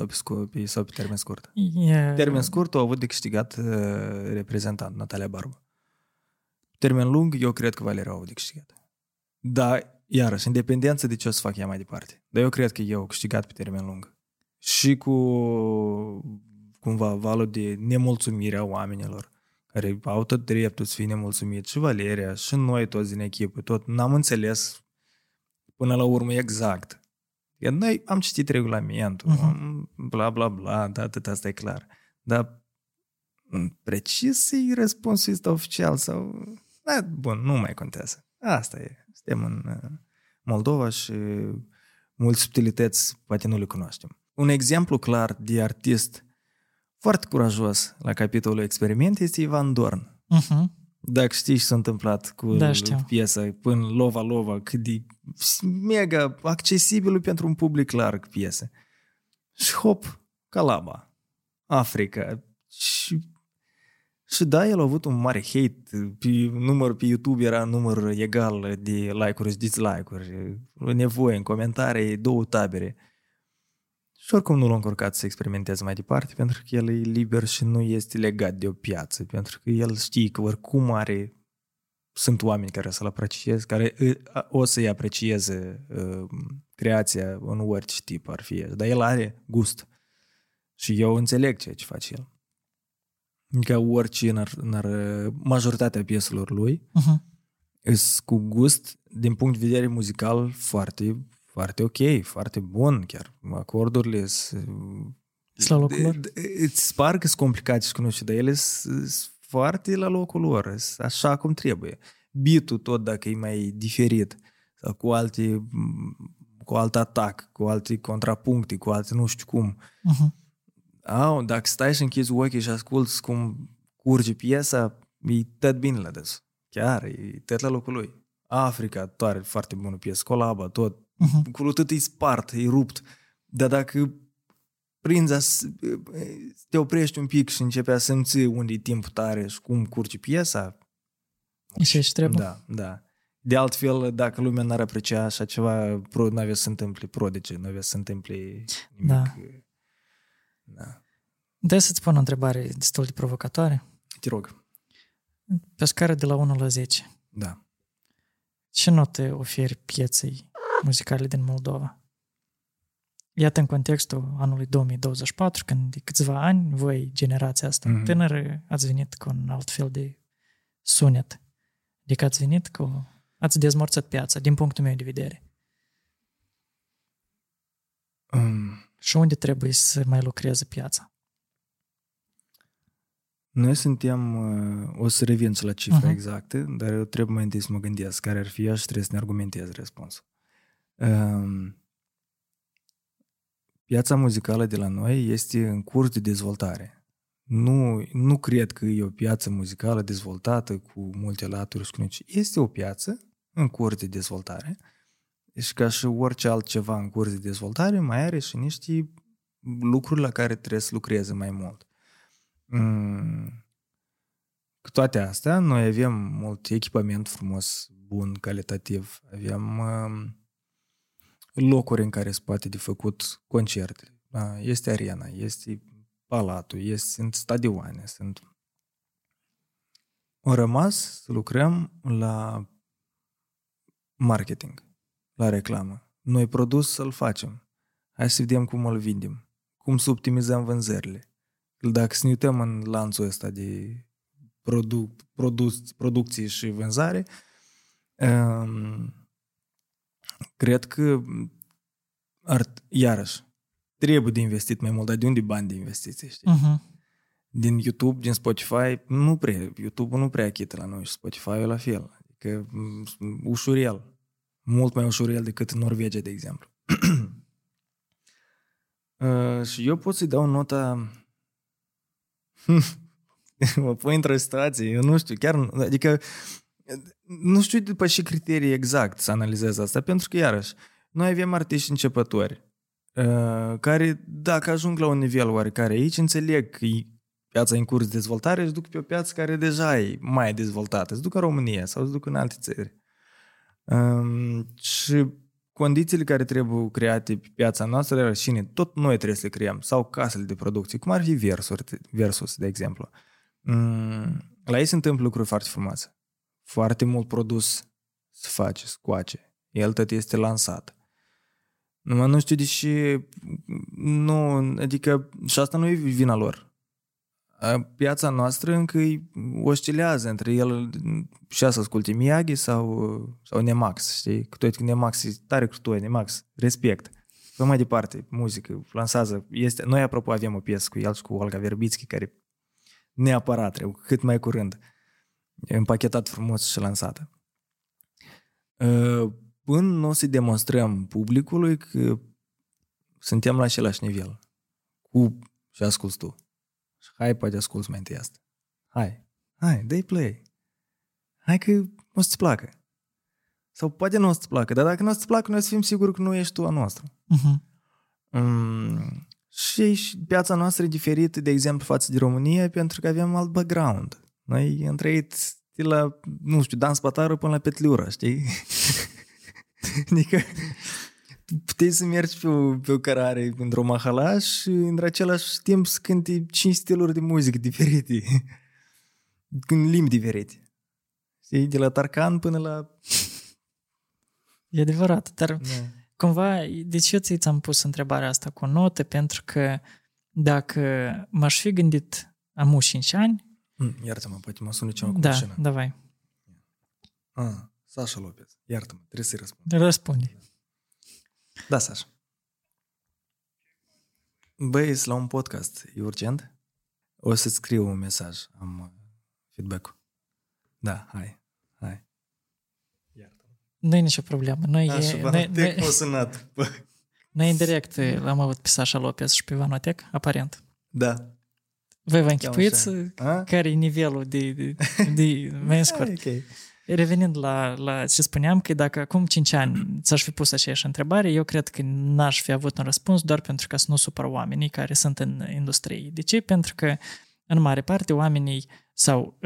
sau pe termen scurt? Pe termen scurt a avut de câștigat reprezentant Natalia Barbu. Pe termen lung eu cred că Valeria a avut de câștigat. Dar, iarăși, în dependență de ce o să fac ea mai departe. Dar eu cred că eu am câștigat pe termen lung. Și cu cumva valul de nemulțumire a oamenilor care au tot dreptul să fie nemulțumit, și Valeria, și noi toți din echipă, tot n-am înțeles până la urmă exact. Iar noi am citit regulamentul, bla bla bla, da, atât, asta e clar. Dar precis e răspunsul ăsta oficial sau... Da, bun, nu mai contează. Asta e. Suntem în Moldova și multe subtilități poate nu le cunoaștem. Un exemplu clar de artist foarte curajos la capitolul experiment este Ivan Dorn. Uh-huh. Dacă știi ce s-a întâmplat cu piesa până Lova, cât de mega accesibilă pentru un public larg piesă. Și hop, Calaba, Africa. Și da, el a avut un mare hate. Pe YouTube era număr egal de like-uri și dislike-uri. Nevoie în comentarii, două tabere. Și oricum nu l-a încurcat să experimenteze mai departe, pentru că el e liber și nu este legat de o piață, pentru că el știe că oricum sunt oameni care să-l aprecieze, care o să-i aprecieze creația în orice tip ar fi. Dar el are gust. Și eu înțeleg ceea ce face el. Că orice majoritatea pieselor lui îs cu gust, din punct de vedere muzical, foarte... foarte ok, foarte bun chiar. Acordurile îți par că sunt complicate și că nu știu, dar ele sunt foarte la locul lor, așa cum trebuie. Beat-ul tot, dacă e mai diferit, sau cu alt atac, cu alte contrapuncte, cu alte nu știu cum. Uh-huh. Dacă stai și închizi ochii și asculti cum curge piesa, e tot bine la des. Chiar, e tot la locul lui. Africa, tare, foarte bună piesă, colaba, tot. Acolo tot e spart, e rupt. Dar dacă te oprești un pic și începi a simți unde e timpul tare și cum curge piesa, și trebuie. Da. De altfel, dacă lumea n-ar aprecia așa ceva, n-avea să se întâmple prodice, n-avea să se întâmple nimic. Da. Dă să-ți pun o întrebare destul de provocatoare. Te rog. Pe scară de la 1 la 10. Da. Ce note oferi pieței muzicale din Moldova? Iată, în contextul anului 2024, când de câțiva ani voi, generația asta tânără, ați venit cu un alt fel de sunet. Adică ați dezmorțat piața, din punctul meu de vedere. Și unde trebuie să mai lucreze piața? Noi suntem, o să revin la cifre exacte, dar eu trebuie mai întâi să mă gândesc care ar fi ea și trebuie să ne argumentez răspunsul. Piața muzicală de la noi este în curs de dezvoltare. Nu cred că e o piață muzicală dezvoltată cu multe laturi și este o piață în curs de dezvoltare și ca și orice altceva în curs de dezvoltare mai are și niște lucruri la care trebuie să lucreze mai mult. Cu toate astea, noi avem mult echipament frumos, bun, calitativ, avem locuri în care se poate de făcut concerte. Este arena, este palatul, sunt stadioane, sunt... Am rămas să lucrăm la marketing, la reclamă. Noi produs să-l facem. Hai să vedem cum îl vindem, cum să optimizăm vânzările. Dacă să ne uităm în lanțul ăsta de producție și vânzare, cred că iarăși trebuie de investit mai mult, dar de unde bani de investiții, știi? Din YouTube, din Spotify, nu prea, YouTube-ul nu prea achită la noi și Spotify-ul la fel, adică ușurel, mult mai ușurel decât în Norvegia, de exemplu. Și eu pot să-i dau nota... Mă pui într-o situație, eu nu știu, chiar, adică nu știu după ce criterii exact să analizez asta, pentru că, iarăși, noi avem artiști începători care, dacă ajung la un nivel oarecare aici, înțeleg că piața în curs de dezvoltare își duc pe o piață care deja e mai dezvoltată, își duc în România sau își duc în alte țări. Și condițiile care trebuie create pe piața noastră, iarăși, tot noi trebuie să le creăm, sau casele de producție, cum ar fi Versus, de exemplu. La ei se întâmplă lucruri foarte frumoase. Foarte mult produs se face, scoace. El tot este lansat. Numai nu știu de ce... Nu, adică... Și asta nu e vina lor. Piața noastră încă oscilează între el și să asculte Miyagi sau Nemax, știi? Că tot Nemax e tare crutoie, Nemax, respect. Pe mai departe, muzică, lansează. Este... Noi, apropo, avem o piesă cu el și cu Olga Verbițchi, care neapărat trebuie, cât mai curând, împachetat frumos și lansată. Până nu o să demonstrăm publicului că suntem la același nivel. Cu și asculți tu. Și hai, poate asculți mai întâi asta. Hai, dă-i play. Hai că o să-ți placă. Sau poate nu o să-ți placă, dar dacă nu o să-ți placă, noi să fim siguri că nu ești tu a noastră. Uh-huh. Și piața noastră e diferită, de exemplu, față de România, pentru că avem alt background. Noi am trăit de la, nu știu, Dan Spătaru până la Petliura, știi? Adică puteai să mergi pe o cărare într-o mahala și într același timp să cânti 5 stiluri de muzică diferite, în limbi diferite. Știi? De la Tarkan până la... E adevărat, dar... Da. Cumva, de ce ți-am pus întrebarea asta cu note? Pentru că dacă m-aș fi gândit amu 5 ani... Iartă-mă, poate mă sună ceva cu mașina. Da, davai. Sasha Lopez, iartă-mă, trebuie să-i răspund. Răspunde. Da, Sasha. Băi, ești la un podcast, e urgent? O să-ți scriu un mesaj, am feedback-ul. Da, hai. Nu e nicio problemă. Noi în direct l-am avut pe Sasha Lopez și pe Vanotec, aparent. Da. Voi vă închipuiți care e nivelul de mai scurt. Okay. Revenind la ce spuneam, că dacă acum 5 ani ți-aș fi pus aceeași întrebare, eu cred că n-aș fi avut un răspuns doar pentru că să nu supăr oamenii care sunt în industrie. De ce? Pentru că în mare parte oamenii sau...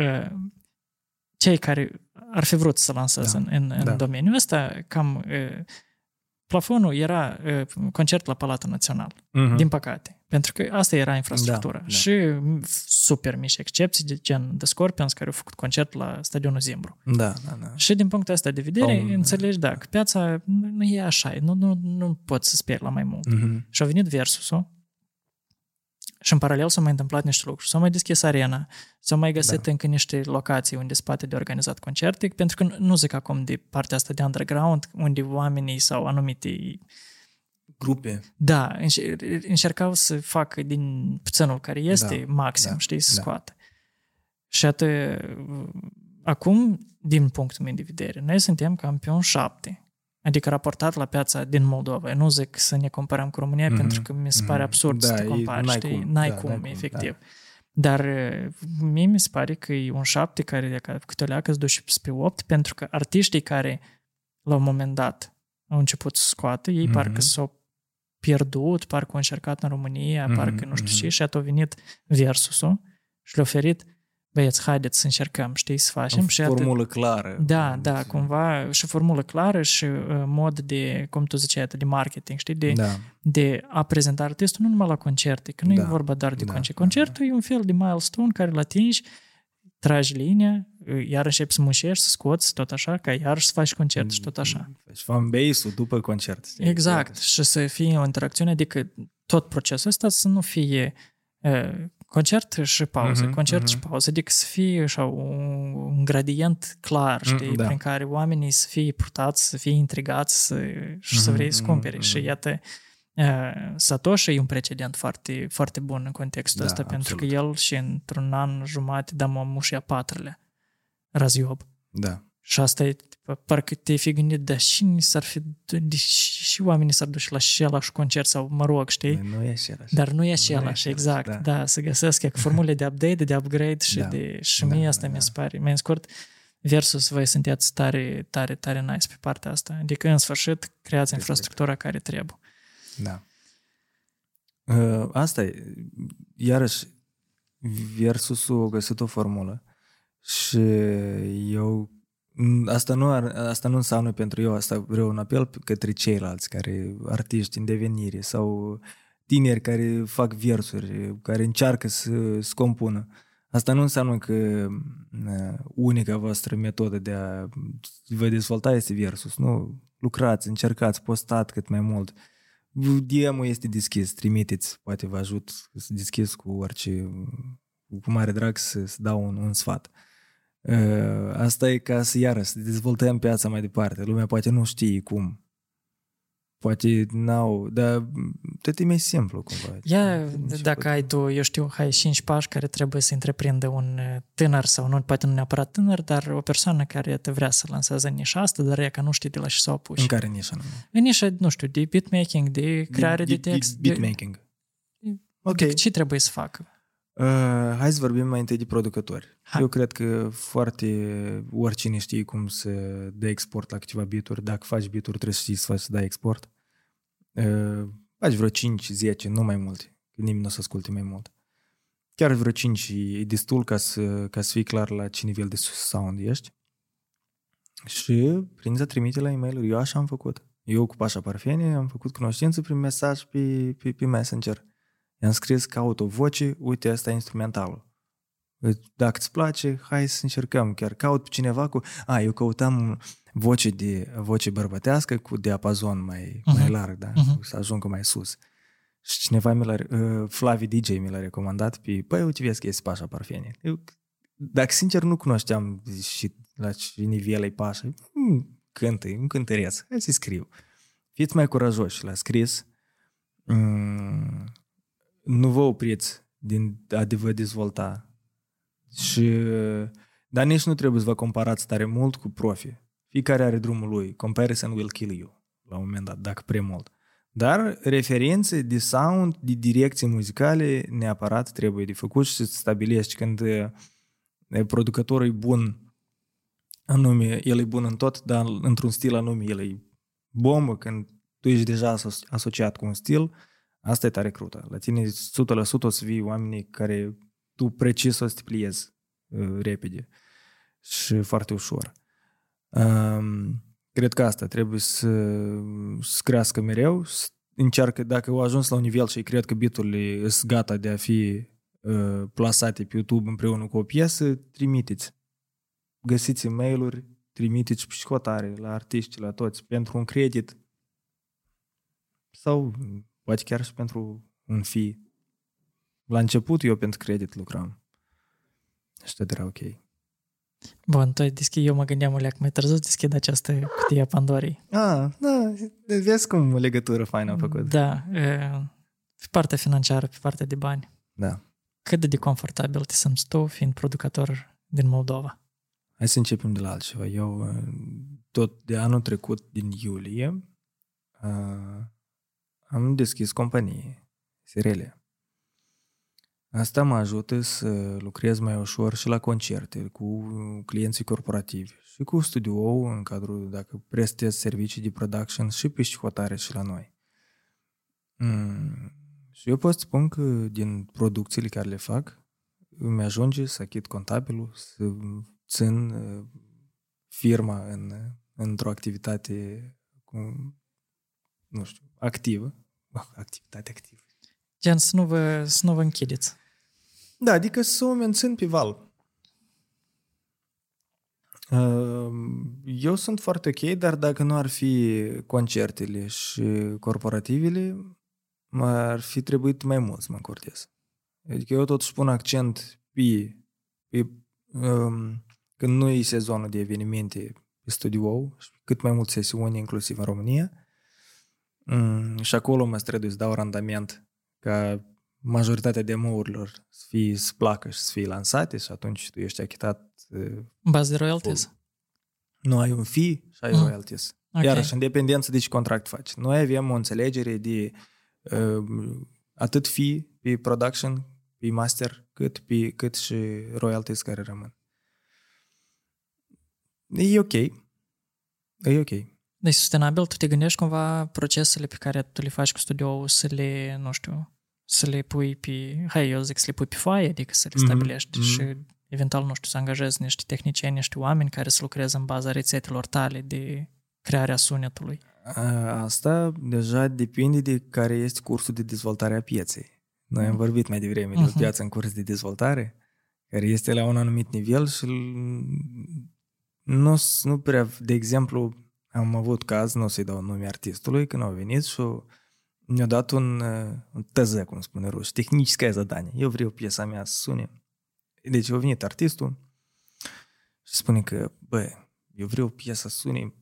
cei care ar fi vrut să lanseze în domeniul ăsta, cam plafonul era concert la Palatul Național, din păcate. Pentru că asta era infrastructura. Da. Și super mici excepții, de gen The Scorpions, care au făcut concert la Stadionul Zimbru. Da. Și din punctul ăsta de vedere, înțelegi, că piața nu e așa, nu poți să speri la mai mult. Și au venit Versus-ul, și în paralel s-au mai întâmplat niște lucruri. S-au mai deschis arena, s-au mai găsit încă niște locații unde spate de organizat concerte, pentru că nu zic acum de partea asta de underground, unde oamenii sau anumite... grupe. Da, încercau să facă din puținul care este maxim, știi, să scoată. Și atât, acum, din punctul meu de vedere, noi suntem campion 7. Adică raportat la piața din Moldova. Eu nu zic să ne comparăm cu România, pentru că mi se pare absurd să te compari, știi? N-ai cum, efectiv. Da. Dar mie mi se pare că e un 7 care câte o leacă îți duci spre 8, pentru că artiștii care la un moment dat au început să scoată, ei parcă s-au pierdut, parcă au încercat în România, parcă nu știu ce, și a venit Versus-ul și le-a oferit: băieți, haideți să încercăm, știi, să facem. Și formulă clară. Da, cumva, și formulă clară și mod de, cum tu ziceai, de marketing, știi, de a prezenta artistul nu numai la concerte, că nu e vorba doar de concert. Concertul e un fel de milestone care îl atingi, tragi linia, iar începi să mușești, să scoți, tot așa, ca iar să faci concert și tot așa. Faci fanbase-ul după concert. Știi? Exact, și să fie o interacțiune, adică tot procesul ăsta să nu fie... concert și pauză, concert și pauză, adică să fie așa un gradient clar, știi, prin care oamenii să fie purtați, să fie intrigați și să vrei să cumpere. Și iată, Satoshi e un precedent foarte, foarte bun în contextul ăsta, absolut. Pentru că el și într-un an jumate dăm o mușia patrulea, Raziob. Da. Și asta e, parcă te-ai fi gândit, dar și oamenii s-ar duce la același concert sau, mă rog, știi? Dar nu e același, exact. Da, să găsesc formule de update, de upgrade și mie asta mi se pare. Mai în scurt, Versus voi sunteți tare, tare, tare nice pe partea asta. Adică, în sfârșit, creați infrastructura care trebuie. Da. Asta e. Iarăși, Versus-ul a găsit o formulă și eu... Asta nu înseamnă pentru eu, asta vreau un apel către ceilalți care artiști în devenire sau tineri care fac versuri, care încearcă să compună. Asta nu înseamnă că unica voastră metodă de a vă dezvolta este versus. Nu, lucrați, încercați, postați cât mai mult. DM-ul este deschis, trimiteți, poate vă ajut să deschis cu orice, cu mare drag să dau un sfat. Asta e ca să, iară, să dezvoltăm piața mai departe. Lumea poate nu știe cum. Poate n-au, dar tot e mai simplu cumva. Ia, dacă ai tu, eu știu, hai 5 pași care trebuie să întreprindă un tânăr sau nu, poate nu neapărat tânăr, dar o persoană care te vrea să lanseze în nișa asta, dar ea că nu știe de la ce s-au apuși. În care nișă? În nișă, nu știu, de beatmaking, de creare de text. Beatmaking. Okay. Ce trebuie să facă? Hai să vorbim mai întâi de producători. Hai. Eu cred că oricine știe cum să dea export la câteva beat-uri. Dacă faci beat-uri, trebuie să știi să faci să dai export. Faci vreo 5-10, nu mai multe. Nimeni nu o să asculte mai mult. Chiar vreo 5 e destul ca să fii clar la ce nivel de sound ești. Și prinzi a trimite la e-mail-uri. Eu așa am făcut. Eu cu Pașa Parfene am făcut cunoștință prin mesaj pe Messenger. I-am scris, caut o voce, uite, asta e instrumentalul. Dacă îți place, hai să încercăm. Chiar caut pe cineva cu... eu căutam voce bărbătească cu diapazon mai larg, da? Să ajungă mai sus. Și cineva Flavi DJ mi l-a recomandat pe... uite, vezi că este Pașa Parfene. Eu, dacă sincer, nu cunoșteam și la ce nivel e Pașa. Cântă, îmi cântăreț. Hai să-i scriu. Fiți mai curajoși. L-a scris... Nu vă opriți din a vă dezvolta. Dar nici nu trebuie să vă comparați tare mult cu profi. Fiecare are drumul lui. Comparison will kill you. La un moment dat, dacă prea mult. Dar referințe de sound, de direcții muzicale, neapărat trebuie de făcut și să-ți stabilești când producătorul e bun anume, el e bun în tot, dar într-un stil anume el e bombă. Când tu ești deja asociat cu un stil, asta e tare crută. La tine 100% o să vii oamenii care tu precis o să te pliezi repede și foarte ușor. Cred că asta trebuie să crească mereu. Încearcă, dacă au ajuns la un nivel și cred că beat-urile sunt gata de a fi plasate pe YouTube împreună cu o piesă, trimiteți. Găsiți e-mail-uri, trimiteți pe hotare la artiști, la toți, pentru un credit sau... Poate chiar și pentru un fee. La început eu pentru credit lucram. Și tot era ok. Bun, eu mă gândeam o leac mai târziu, deschid această cutie a Pandorei. Da, vezi cum o legătură faină a făcut. Da, pe partea financiară, pe partea de bani. Da. Cât de confortabil te simți tu fiind producător din Moldova? Hai să începem de la altceva. Eu tot de anul trecut, din iulie, am deschis companie, Sirele. Asta mă ajută să lucrez mai ușor și la concerte, cu clienții corporativi și cu studio în cadrul, dacă prestez servicii de production și pe șihotare și la noi. Și eu pot să spun că din producțiile care le fac, îmi ajunge să achit contabilul, să țin firma într-o activitate activă. Activitate activă. Gen, să nu vă închideți. Da, adică să o mențin pe val. Eu sunt foarte ok, dar dacă nu ar fi concertele și corporativele, ar fi trebuit mai mult să mă încurtez. Adică eu totuși pun accent pe când nu e sezonul de evenimente pe studio, cât mai mult sesiuni, inclusiv în România, și acolo mă strădui să dau randament ca majoritatea demo-urilor să placă și să fie lansate și atunci tu ești achitat bază de royalties? Nu, ai un fee și ai royalties. Okay. Iarăși, în dependență de ce contract faci. Noi avem o înțelegere de atât fee pe production, pe master, cât și royalties care rămân. E ok. E ok. Dar e sustenabil? Tu te gândești cumva procesele pe care tu le faci cu studioul să le, nu știu, să le pui pe, hai, eu zic să le pui pe foaie, adică să le stabilești și eventual, nu știu, să angajezi niște tehnicieni, niște oameni care să lucreze în baza rețetelor tale de crearea sunetului. Asta deja depinde de care este cursul de dezvoltare a pieței. Noi am vorbit mai devreme de o piață în curs de dezvoltare, care este la un anumit nivel și nu prea, de exemplu, am avut caz, nu o să-i dau nume artistului, când au venit și ne-a dat un tăză, cum spune ruși, tehniciscă zadanie. Eu vreau piesa mea să sune. Deci a venit artistul și spune că, eu vreau piesa să sune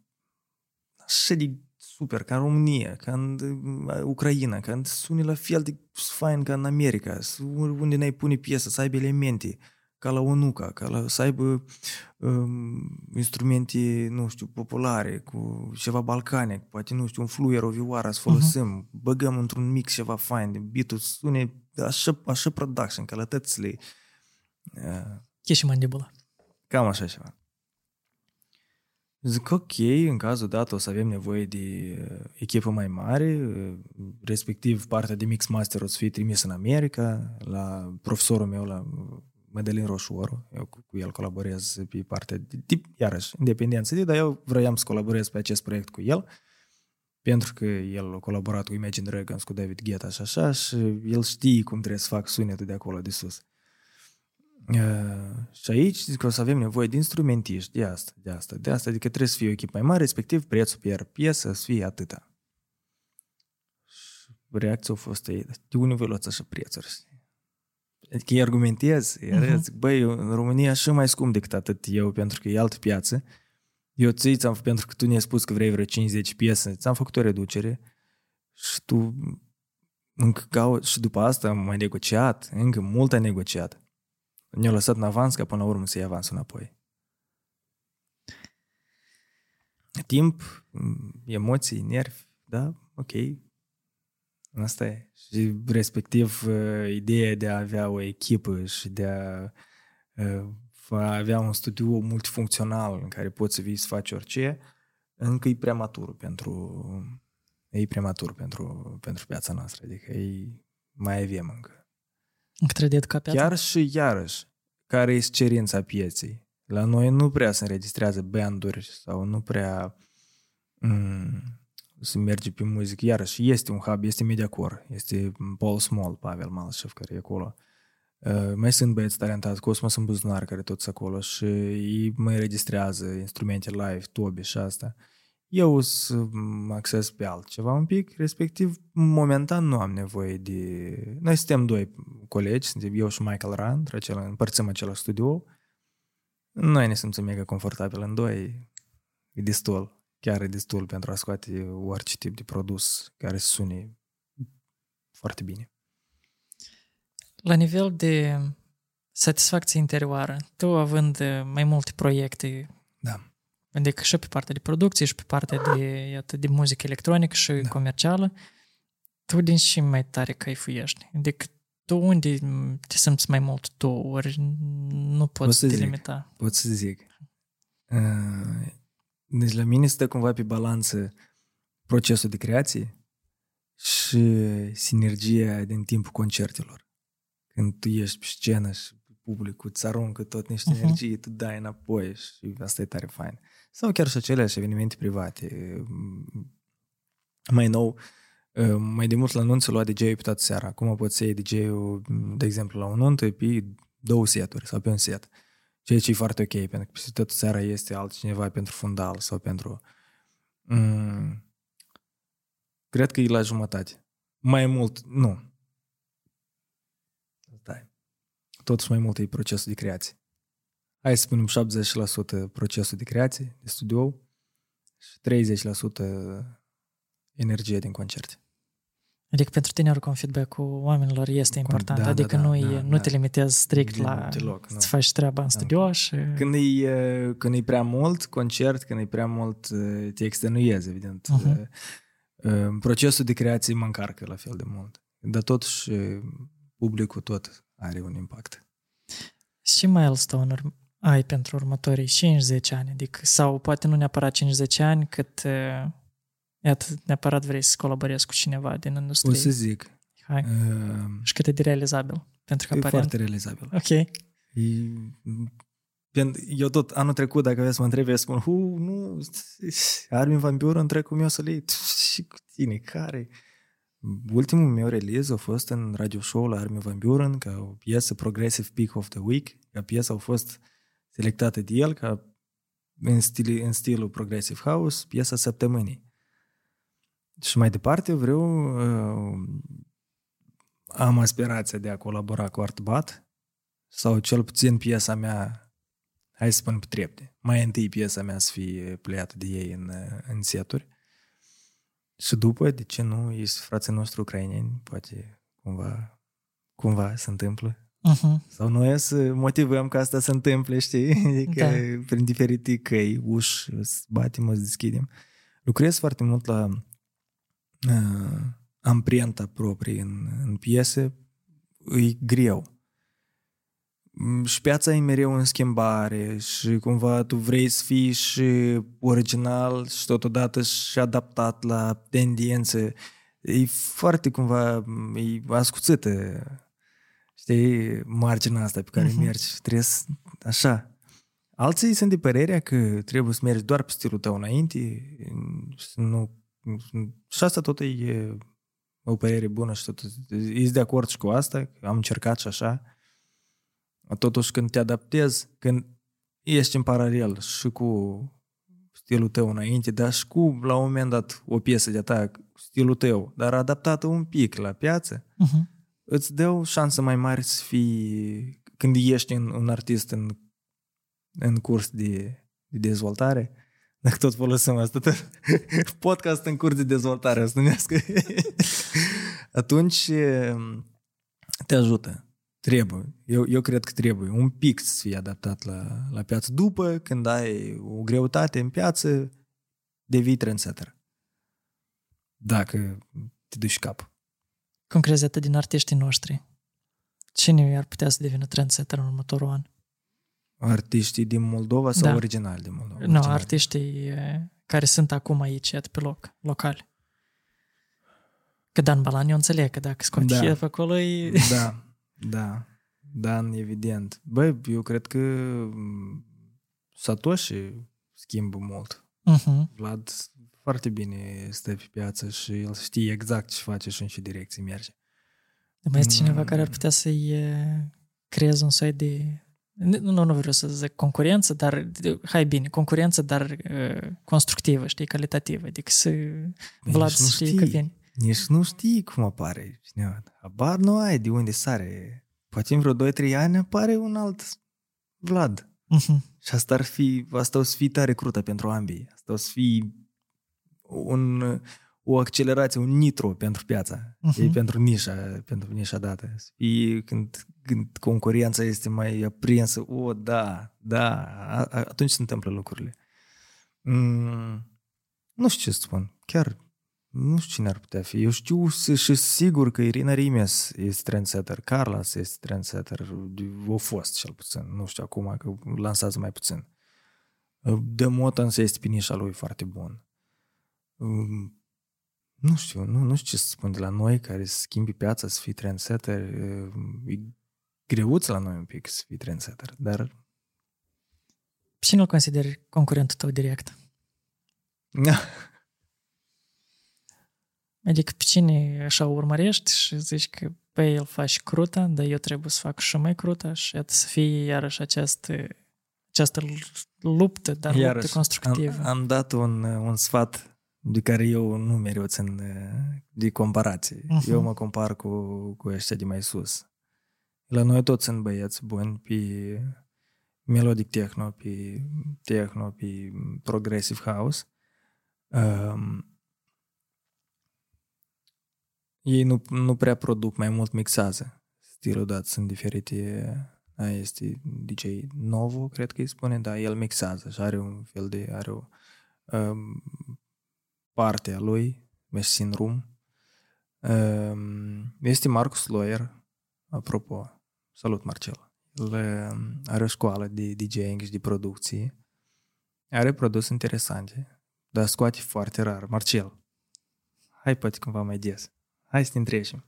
așa de super, ca în România, ca în Ucraina, ca sune la fel de fain ca în America, unde ne-ai pune piesă, să aibă elemente, ca la onuca, să aibă instrumente, nu știu, populare, cu ceva balcanic, poate, nu știu, un fluier, o vioară, să folosim, băgăm într-un mix ceva fain de beat-ul, sune așa production, ca la tățile. Și mandibula. Cam așa ceva. Zic, ok, în cazul dat o să avem nevoie de echipă mai mare, respectiv partea de mix master o să fie trimis în America, la profesorul meu, la Mădălin Roșuoru, eu cu el colaborez pe partea de tip, iarăși, independență, dar eu vroiam să colaborez pe acest proiect cu el, pentru că el a colaborat cu Imagine Dragons, cu David Guetta și așa, și el știe cum trebuie să fac sunetul de acolo, de sus. Și aici zic că o să avem nevoie de instrumentiști, de asta, adică trebuie să fie o echipă mai mare, respectiv prețul pe piesă să fie atâta. Și reacția a fost ei, de unde vă luați așa prețuri? Adică ei argumentez, zic, în România și mai scump decât atât eu, pentru că e altă piață. Eu ți-am făcut, pentru că tu ne-ai spus că vrei vreo 50 piese, ți-am făcut o reducere și tu încă și după asta am mai negociat, încă mult ai negociat. Ne-a lăsat în avans ca până la urmă să iei avansul înapoi. Timp, emoții, nervi, da, ok. Asta e. Și respectiv ideea de a avea o echipă și de a avea un studio multifuncțional în care poți să vii să faci orice, încă e prematur pentru piața noastră. Adică mai avem încă. Chiar și iarăși, care este cerința pieței? La noi nu prea se înregistrează banduri sau nu prea se merge pe muzică. Iarăși, este un hub, este Mediacore, este Paul Small, Pavel Malșev, care e acolo. Mai sunt băieți talentați, Cosmos în buzunar, care toți acolo și ei mai înregistrează instrumente live, tobe și asta. Eu să mă acces pe altceva un pic, respectiv, momentan nu am nevoie de... Noi suntem doi colegi, suntem eu și Michael Rand, împărțim același studio. Noi ne simțim mega confortabil în doi, e destul, chiar e destul pentru a scoate orice tip de produs care sune foarte bine. La nivel de satisfacție interioară, tu având mai multe proiecte... Da. Adică și pe partea de producție și pe partea de muzică electronică și comercială, tu din și mai tare căifuiești. Adică tu unde te simți mai mult tu, ori nu poți să te limita? Pot să zic. Deci la mine stă cumva pe balanță procesul de creație și sinergia din timpul concertelor. Când tu ești pe scenă și publicul îți aruncă tot niște energie, tu dai înapoi și asta e tare fain. Sau chiar și aceleași evenimente private. Mai nou, mai de mult la nunță lua DJ-ul pe toată seara. Acum poți să iei DJ-ul, de exemplu, la o nuntă pe 2 seturi sau pe un set. Ceea ce e foarte ok, pentru că toată seara este altcineva pentru fundal sau pentru... Cred că e la jumătate. Mai mult, nu. Totuși mai mult e procesul de creație. Hai să spunem 70% procesul de creație, de studio, și 30% energie din concerte. Adică pentru tine oricum feedback-ul oamenilor este important. Da, adică nu te limitezi strict la deloc, să faci treaba în studio și... Când e prea mult concert, când e prea mult te extenuezi, evident. Procesul de creație mă încarcă la fel de mult. Dar totuși publicul tot are un impact. Și milestone-uri ai pentru următorii 5-10 ani, adică, sau poate nu neapărat 5-10 ani, cât iată, neapărat vrei să colaborezi cu cineva din industrie. O să zic. Hai. Și cât e de realizabil? Pentru că e aparent... foarte realizabil. Ok. Eu tot anul trecut, dacă vreau să mă întreb, eu spun, nu, Armin Van Buuren, trecul meu să le iei. Și cu tine, care? Ultimul meu release a fost în radio show la Armin Van Buuren, ca o piesă Progressive Peak of the Week, ca piesa a fost selectată de el, ca în stilul Progressive House, piesa săptămânii. Și mai departe vreau, am aspirația de a colabora cu Artbat, sau cel puțin piesa mea, hai să spun pe trepte, mai întâi piesa mea să fie pleiată de ei în seturi. Și după, de ce nu, ești frații noștri ucraineni, poate cumva se întâmplă. Uh-huh. Sau noi să motivăm că asta se întâmplă, știi? Adică da. Prin diferite căi, uși, să batem, să deschidem. Lucrez foarte mult la amprenta proprie în piese, e greu. Și piața e mereu în schimbare și cumva tu vrei să fii și original și totodată și adaptat la tendințe. E foarte cumva, e ascuțită, știi, marginea asta pe care mergi. Trebuie să, așa. Alții sunt de părerea că trebuie să mergi doar pe stilul tău înainte. Nu, și asta tot e o părere bună și tot ești de acord și cu asta, am încercat și așa. Totuși când te adaptezi, când ești în paralel și cu stilul tău înainte, dar și cu, la un moment dat, o piesă de-a ta, stilul tău, dar adaptată un pic la piață, îți dă o șansă mai mare să fii, când ești un artist în curs de dezvoltare, dacă tot folosim asta, tot podcast în curs de dezvoltare, o să numească, atunci te ajută. Trebuie. Eu cred că trebuie un pic să fii adaptat la piață. După, când ai o greutate în piață, devii trendsetter. Dacă te duci cap. Cum crezi atât din artiștii noștri? Cine ar putea să devină trendsetter în următorul an? Artiștii din Moldova sau originali din Moldova? Nu, artiștii care sunt acum aici, pe loc, locali. Că Dan Bălan, eu înțeleg că dacă scoate el pe acolo e... Da, Dan, evident. Băi, eu cred că Satoshi schimbă mult. Vlad foarte bine stă pe piață și el știe exact ce face și în ce direcție merge. Mai este cineva care ar putea să-i creeze un soi de... Nu vreau să zic concurență, dar hai bine, concurență, dar constructivă, știi, calitativă. Adică să... Vlad știe că vine. Nici nu știi cum apare cineva. Habar nu ai de unde sare. Poate în vreo 2-3 ani apare un alt Vlad. Și asta ar fi, asta o să fie tare crută pentru ambii. Asta o să fie o accelerație, un nitro pentru piața. E pentru nișa dată. E când concurența este mai aprinsă. Atunci se întâmplă lucrurile. Nu știu ce să spun. Chiar nu știu cine ar putea fi. Eu știu și sigur că Irina Rimes este trendsetter, Carlos este trendsetter, o fost cel puțin, nu știu acum că lansează mai puțin. De Mota însă este pe nișa lui foarte bun. Nu știu, nu știu ce să spun de la noi care să schimbi piața, să fii trendsetter. E greuț la noi un pic să fii trendsetter, dar... Cine îl consideri concurentul tău direct? Adică pe cine așa urmărești și zici că pe el faci crută, dar eu trebuie să fac și mai crută și să fie iarăși această luptă, dar iarăși, luptă constructivă. Am dat un sfat de care eu nu mereu țin de comparație. Eu mă compar cu ăștia de mai sus. La noi toți sunt băieți buni pe melodic techno, pe progressive house. Ei nu prea produc, mai mult mixează. Stilul dat sunt diferite. Este DJ Novo, cred că îi spune, dar el mixează și are un fel de... Are o parte a lui, Machine Room. Este Marcus Loyer, apropo. Salut, Marcel. are o școală de DJing și de producție. Are produse interesante, dar scoate foarte rar. Marcel, hai poate cumva mai des. Hai să te întrecem.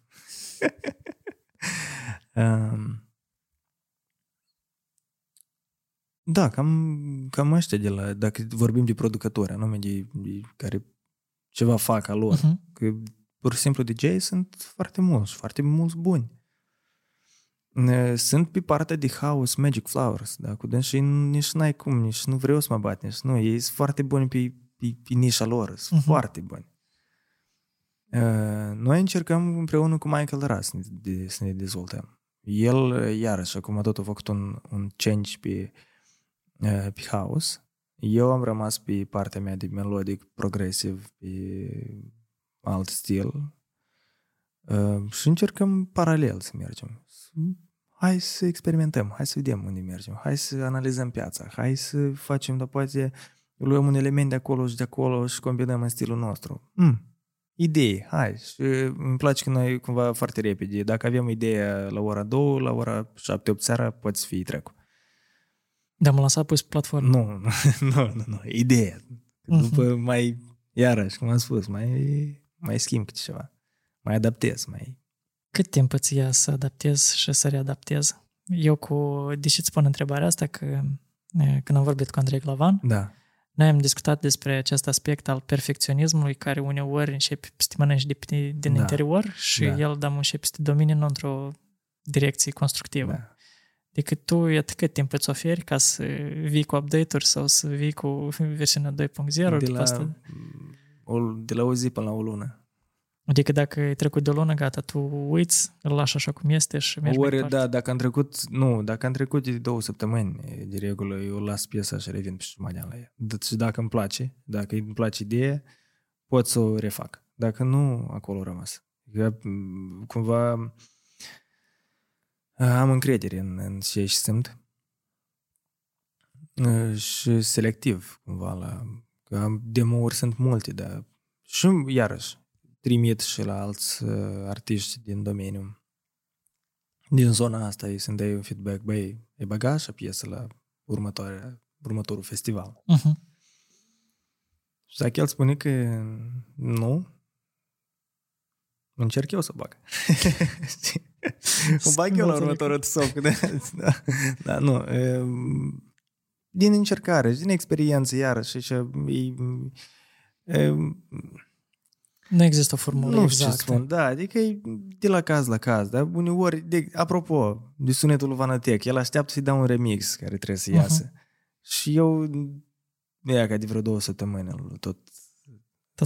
Da, cam ăștia de la... Dacă vorbim de producători, anume de care ceva fac a lor, uh-huh. Că pur și simplu DJ sunt foarte mulți buni. Sunt pe partea de house Magic Flowers, da, cu dânsi nici n-ai cum, nici nu vreau să mă bat, nici nu. Ei sunt foarte buni pe nișa lor, sunt foarte buni. Noi încercăm împreună cu Michael Russ să ne dezvoltăm. El, iarăși, acum tot a făcut un change pe house. Eu am rămas pe partea mea de melodic, progresiv, pe alt stil. Și încercăm paralel să mergem. Hai să experimentăm, hai să vedem unde mergem, hai să analizăm piața, hai să facem, dar poate luăm un element de acolo și combinăm în stilul nostru. Idei, hai. Și îmi place că noi cumva foarte repede, dacă avem ideea la ora 2, la ora 7-8 seara, poate să fie trecut. Dar mă lăsa pe platformă? Nu, ideea. După mai, iarăși, cum am spus, mai schimb câte ceva, mai adaptez, mai... Cât timp îți ia să adaptez și să readaptez? Eu cu... Deși îți pun întrebarea asta, că când am vorbit cu Andrei Glavan, da. Noi am discutat despre acest aspect al perfecționismului care uneori începe să te mănânci din interior și el începe să te domine nu într-o direcție constructivă. Da. Decât tu, cât timp îți oferi ca să vii cu update-uri sau să vii cu versiunea 2.0? De la o zi până la o lună. Adică dacă ai trecut de o lună, gata, tu uiți, îl lași așa cum este și mergi mai departe. Da, dacă am trecut de 2 săptămâni, de regulă, eu las piesa și revin pe jumătate la ea. Și dacă îmi place ideea, pot să o refac. Dacă nu, acolo rămas. Eu, cumva, am încredere în ce și simt. Și selectiv, cumva, demo-uri sunt multe, dar și iarăși trimit și la alți artiști din domeniu. Din zona asta ei să-mi dai un feedback, băi, e băga așa piesă la următorul festival. Și dacă el spune că nu, încerc eu să bag. O bag eu la următorul tăsoc. Da, nu. Din încercare, din experiență, iarăși, nu există o formulă exactă. Da, adică e de la caz la caz. Dar uneori, apropo, de sunetul lui Vanatec, el așteaptă să-i dea un remix care trebuie să iasă. Și eu, ca de vreo 2 săptămâni, tot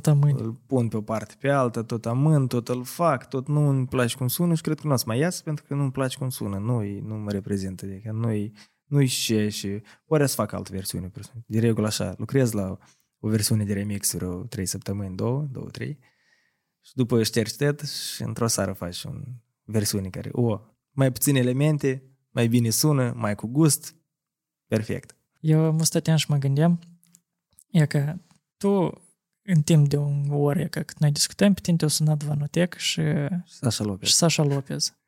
îl pun pe o parte pe alta, tot amân, tot îl fac, tot nu îmi place cum sună și cred că nu o să mai iasă pentru că nu îmi place cum sună. Nu mă reprezintă. Adică nu-i și ori să fac altă versiune. De regulă așa, lucrez la o versiune de remix vreo 3 săptămâni, 2-3, și după ștergi tot și într-o seară faci o versiune care, mai puține elemente, mai bine sună, mai cu gust, perfect. Eu mă stăteam și mă gândeam, e că tu, în timp de o oră, cât noi discutăm, pe tine te-au sunat Vanotec și Sasha Lopez.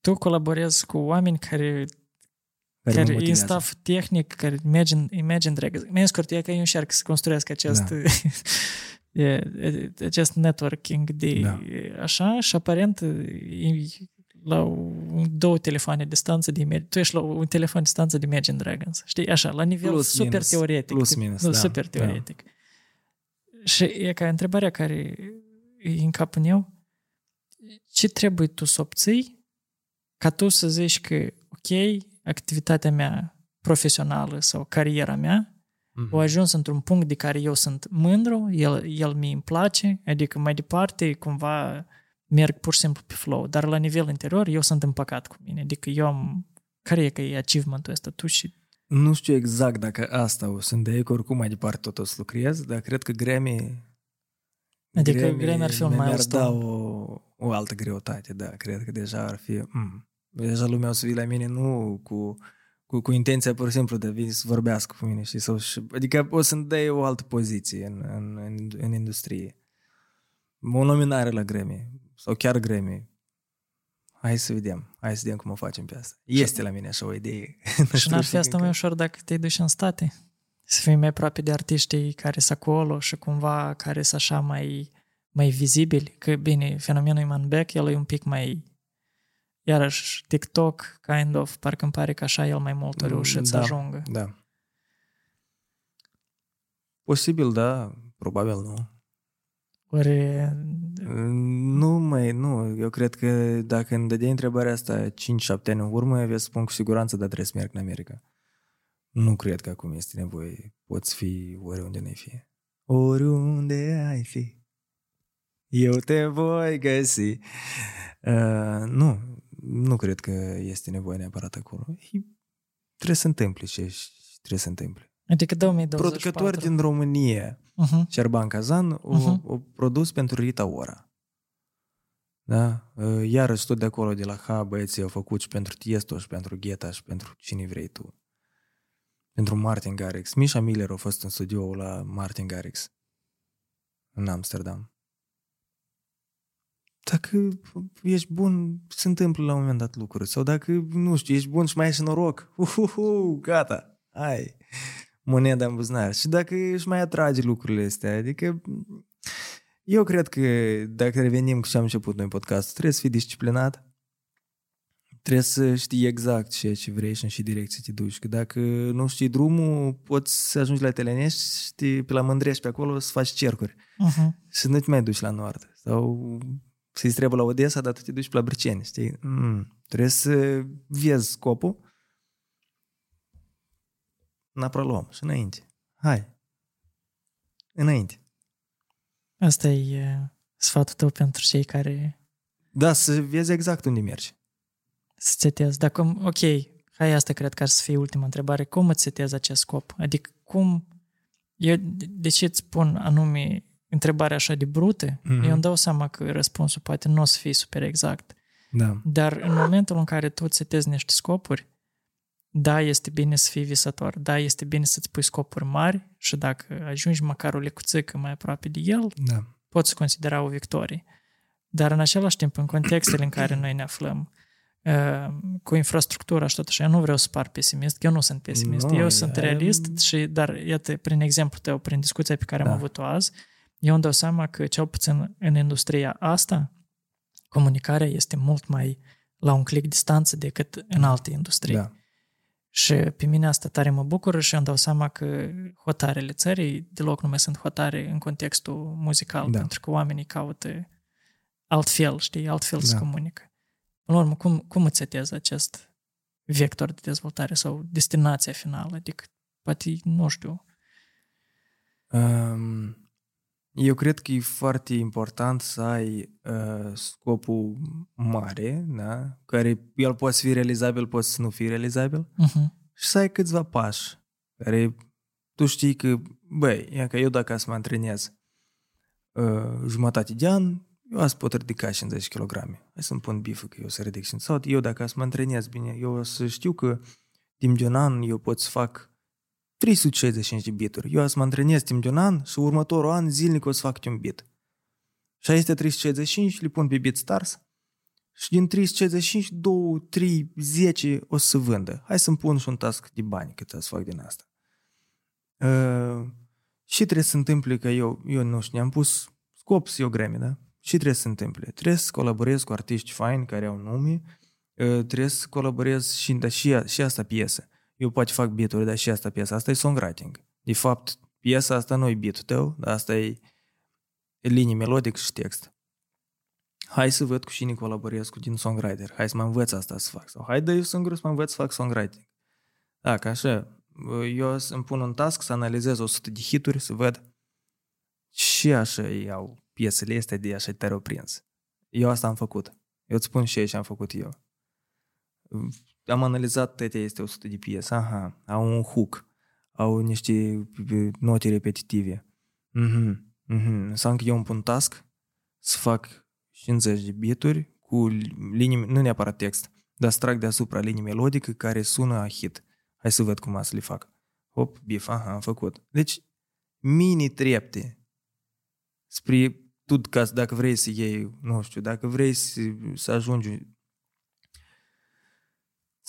Tu colaborezi cu oameni care e în staff tehnic, care Imagine Dragons. Mai scurt, e că eu încerc să construiesc acest networking de așa și aparent la 2 telefoane distanță de tu ești la un telefon distanță de Imagine Dragons. Știi, așa, la nivel plus, super minus, teoretic. Plus, minus, super teoretic. Da. Și e ca întrebarea care e în capul meu, ce trebuie tu să obții ca tu să zici că, ok, activitatea mea profesională sau cariera mea a ajuns într-un punct de care eu sunt mândru, el mi-i place, adică mai departe cumva merg pur și simplu pe flow, dar la nivel interior eu sunt împăcat cu mine, adică eu am, care e că e achievement-ul ăsta tu și... Nu știu exact dacă asta o să-mi dea, că oricum mai departe tot o să lucrez, dar cred că Grammy ar fi un milestone. Mi-ar da o altă greutate, da, cred că deja ar fi... Deja lumea o să vii la mine nu cu intenția pur și simplu de a veni să vorbească cu mine. Știi? Adică o să-mi dai o altă poziție în industrie. O nominare la Grammy sau chiar Grammy. Hai să vedem cum o facem pe asta. Este la mine așa o idee. Și n-ar fi asta mai ușor dacă te duci în state? Să fii mai aproape de artiștii care sunt acolo și cumva care sunt așa mai vizibili. Că bine, fenomenul Imanbek, el e un pic mai... Iarăși, TikTok, kind of, parcă îmi pare că așa el mai mult a reușit să ajungă. Da. Posibil, da, probabil nu. Ori... Nu, eu cred că dacă îmi dădeai întrebarea asta 5-7 ani în urmă, vei spun cu siguranță, dar trebuie să merg în America. Nu cred că acum este nevoie. Poți fi oriunde ne fi. Oriunde ai fi, eu te voi găsi. Nu cred că este nevoie neapărat acolo. Trebuie să întâmple trebuie să întâmple. Adică 2024. Producători din România, Șerban Cazan, o produs pentru Rita Ora. Da? Iarăși tot de acolo, de la H, băieții au făcut și pentru Tiesto, și pentru Guetta, și pentru cine vrei tu. Pentru Martin Garrix. Misha Miller a fost în studioul la Martin Garrix în Amsterdam. Dacă ești bun, se întâmplă la un moment dat lucruri. Sau dacă, nu știu, ești bun și mai ai și noroc. Gata, ai moneda în buzunar. Și dacă își mai atrage lucrurile astea. Adică, eu cred că dacă revenim cu ce am început noi podcastul, trebuie să fii disciplinat. Trebuie să știi exact ceea ce vrei și în ce direcție te duci. Că dacă nu știi drumul, poți să ajungi la Telenești și pe la Mândrești pe acolo să faci cercuri. Și nu te mai duci la nord. Sau... să-i trebuie la Odessa, dar tu te duci pe la Briceni, știi? Trebuie să vezi scopul, n-aproaluăm și înainte. Hai! Înainte. Asta e sfatul tău pentru cei care... Da, să vezi exact unde mergi. Să țetezi. Dar cum... Ok, hai, asta cred că ar să fie ultima întrebare. Cum îți țetezi acest scop? Adică cum... Eu de ce îți spun anume... întrebarea așa de brută, eu îmi dau seama că răspunsul poate nu o să fie super exact. Da. Dar în momentul în care tu setezi niște scopuri, da, este bine să fii visător, da, este bine să-ți pui scopuri mari și dacă ajungi măcar o lecuțică mai aproape de el, da, poți considera o victorie. Dar în același timp, în contextele în care noi ne aflăm, cu infrastructura și tot așa, eu nu vreau să par pesimist, că eu nu sunt pesimist, sunt realist, și, dar iată, prin exemplu tău, prin discuția pe care am avut-o azi, eu îmi dau seama că, cel puțin în industria asta, comunicarea este mult mai la un click distanță decât în alte industrii. Da. Și pe mine asta tare mă bucură și îmi dau seama că hotarele țării deloc nu mai sunt hotare în contextul muzical, pentru că oamenii caută altfel, știi, altfel se comunică. În urmă, cum îți setezi acest vector de dezvoltare sau destinația finală? Adică, poate, nu știu... Eu cred că e foarte important să ai scopul mare, da? Care el poate fi realizabil, poate să nu fie realizabil, și să ai câțiva pași care tu știi că, băi, eu dacă să mă antrenez jumătate de an, eu azi pot ridica 50 kg. Hai să-mi pun bifă că eu să ridic 50. Sau eu dacă să mă antrenez bine, eu să știu că timp de un an eu pot să fac 365 de bituri. Eu o să mă antrenez timp de un an și următorul an zilnic o să fac un bit. Și aceste 365 le pun pe Beat Stars și din 365, 2, 3, 10 o să vândă. Hai să-mi pun și un task de bani cât o să fac din asta. Și trebuie să întâmple că eu nu știu, ne-am pus scop să iau Grammy, da? Și trebuie să întâmple. Trebuie să colaborez cu artiști faini care au nume, trebuie să colaborez și asta piesă. Eu poate fac beat-uri, dar și asta piesa. Asta e songwriting. De fapt, piesa asta nu e beat-ul tău, dar asta e linie melodic și text. Hai să văd cu cine colaborez din songwriter. Hai să mă învăț asta să fac. Sau hai eu singur să mă învăț să fac songwriting. Da, ca așa. Eu îmi pun un task să analizez 100 de hituri, să văd ce așa iau piesele astea de așa tare o prins. Eu asta am făcut. Eu îți spun ce am făcut eu. Am analizat toate este 100 de piese, au un hook, au niște note repetitive. Înseamnă că eu îmi pun task să fac 50 de beaturi cu linii, nu neapărat text, dar să trag deasupra linii melodică care sună a hit. Hai să văd cum să le fac. Hop, bif, am făcut. Deci, mini trepte spre, tu, dacă vrei să iei, nu știu, dacă vrei să ajungi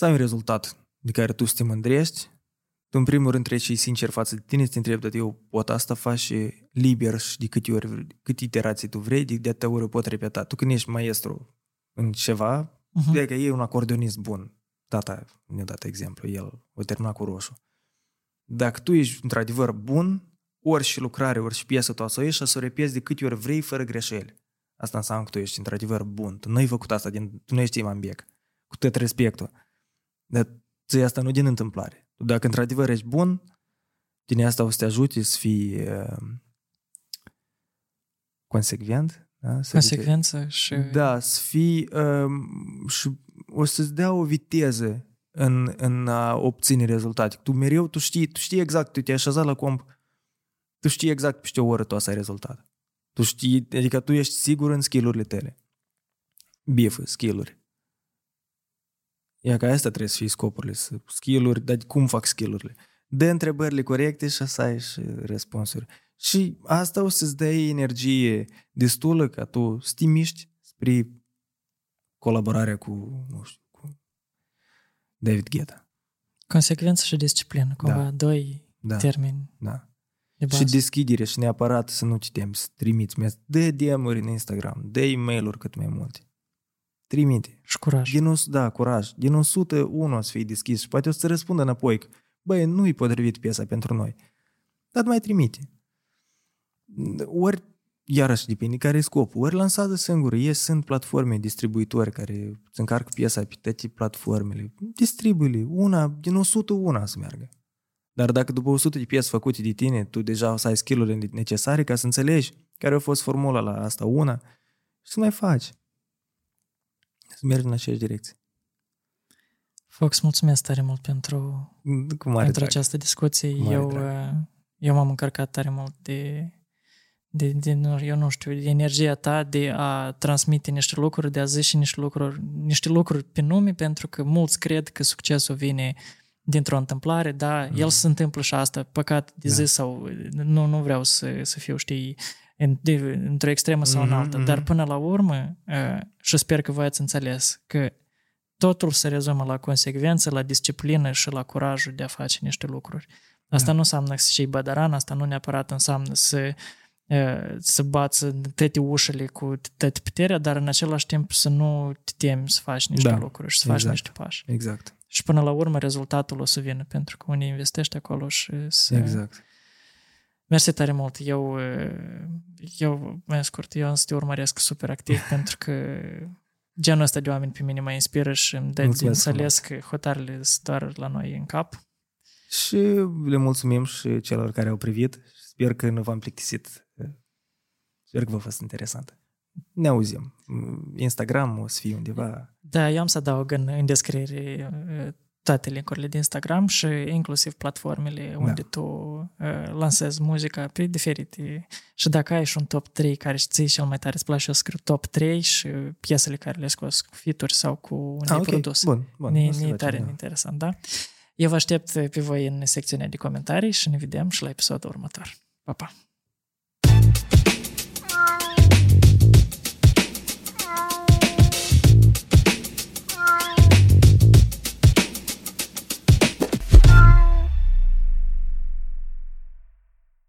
să ai un rezultat de care tu să te mândrești. Tu, în primul rând, trebuie să fii sincer față de tine, să te întrebi dacă eu pot asta face liber și de câte ori, câte iterații tu vrei, de atâtea ori pot repeta. Tu când ești maestru în ceva, dacă e un acordeonist bun, tata ne-a dat exemplu, el o termina cu roșu. Dacă tu ești într-adevăr bun, ori și lucrare, ori și piesă tu să ieși și să o repezi de câte ori vrei fără greșeli. Asta înseamnă că tu ești într-adevăr bun. Tu nu ai făcut asta, tu nu ești Imanbek, cu tot respectul. Dar ție asta nu din întâmplare. Dacă într-adevăr ești bun, din asta o să te ajute să fii consecvent. Da? Consecvență și... Da, să fii... și o să-ți dea o viteză în a obține rezultate. Tu mereu, tu știi exact, tu te-ai așezat la comp, tu știi exact peste o oră tu o să ai rezultat. Tu știi, adică tu ești sigur în skill-urile tale. Bifă, skill-uri. Ia că asta trebuie să fie scopurile, skill-uri, dar cum fac skill-urile? Dă întrebările corecte și să ai și răspunsuri. Și asta o să-ți dea energie destulă ca tu să te miști spre colaborarea cu, nu știu, cu David Guetta. Consecvență și disciplină, cumva, da. Doi termeni. Da. De și deschidere și neapărat să nu citem, să trimiți de DM-uri în Instagram, de e-mail-uri cât mai multe. Trimite. Și curaj. Curaj. Din 101 o să fii deschis și poate o să răspundă înapoi că, băi, nu-i potrivit piesa pentru noi. Dar mai trimite. Ori, iarăși depinde care e scopul, ori lansată singură. Sunt platforme distribuitori care îți încarcă piesa pe toate platformele. Distribuile. Una, din 101 să meargă. Dar dacă după 100 de piese făcute de tine, tu deja o să ai skill-urile necesare ca să înțelegi care a fost formula la asta una și să mai faci. Să mergi în aceeași direcție. Fox, mulțumesc tare mult pentru această discuție. Eu m-am încărcat tare mult de eu nu știu, de energia ta de a transmite niște lucruri, de a zice niște lucruri pe nume, pentru că mulți cred că succesul vine dintr-o întâmplare, da, el se întâmplă și asta, păcat de zi sau nu vreau să fiu, știi, într-o extremă sau în alta, dar până la urmă, și sper că voi ați înțeles că totul se rezumă la consecvență, la disciplină și la curajul de a face niște lucruri. Asta nu înseamnă să fii badaran, asta nu neapărat înseamnă să bați toate ușile cu toată puterea, dar în același timp să nu te temi să faci niște lucruri și să faci niște pași. Exact. Și până la urmă rezultatul o să vină, pentru că unii investește acolo și să... Exact. Mersi tare mult. Eu mai scurt, eu însă te urmăresc super activ, pentru că genul ăsta de oameni pe mine mă inspiră și îmi dă de înțeles că hotarele sunt doar la noi în cap. Și le mulțumim și celor care au privit. Sper că nu v-am plictisit. Sper că v-a fost interesant. Ne auzim. Instagram o să fie undeva. Da, eu am să adaug în descriere toate link-urile de Instagram și inclusiv platformele unde tu lansezi muzica pe diferite. Și dacă ai și un top 3 care îți ții cel mai tare, îți place, eu scriu top 3 și piesele care le scos cu feature sau cu un produs. Bun. Ne tare interesant, da? Eu vă aștept pe voi în secțiunea de comentarii și ne vedem și la episodul următor. Pa, pa!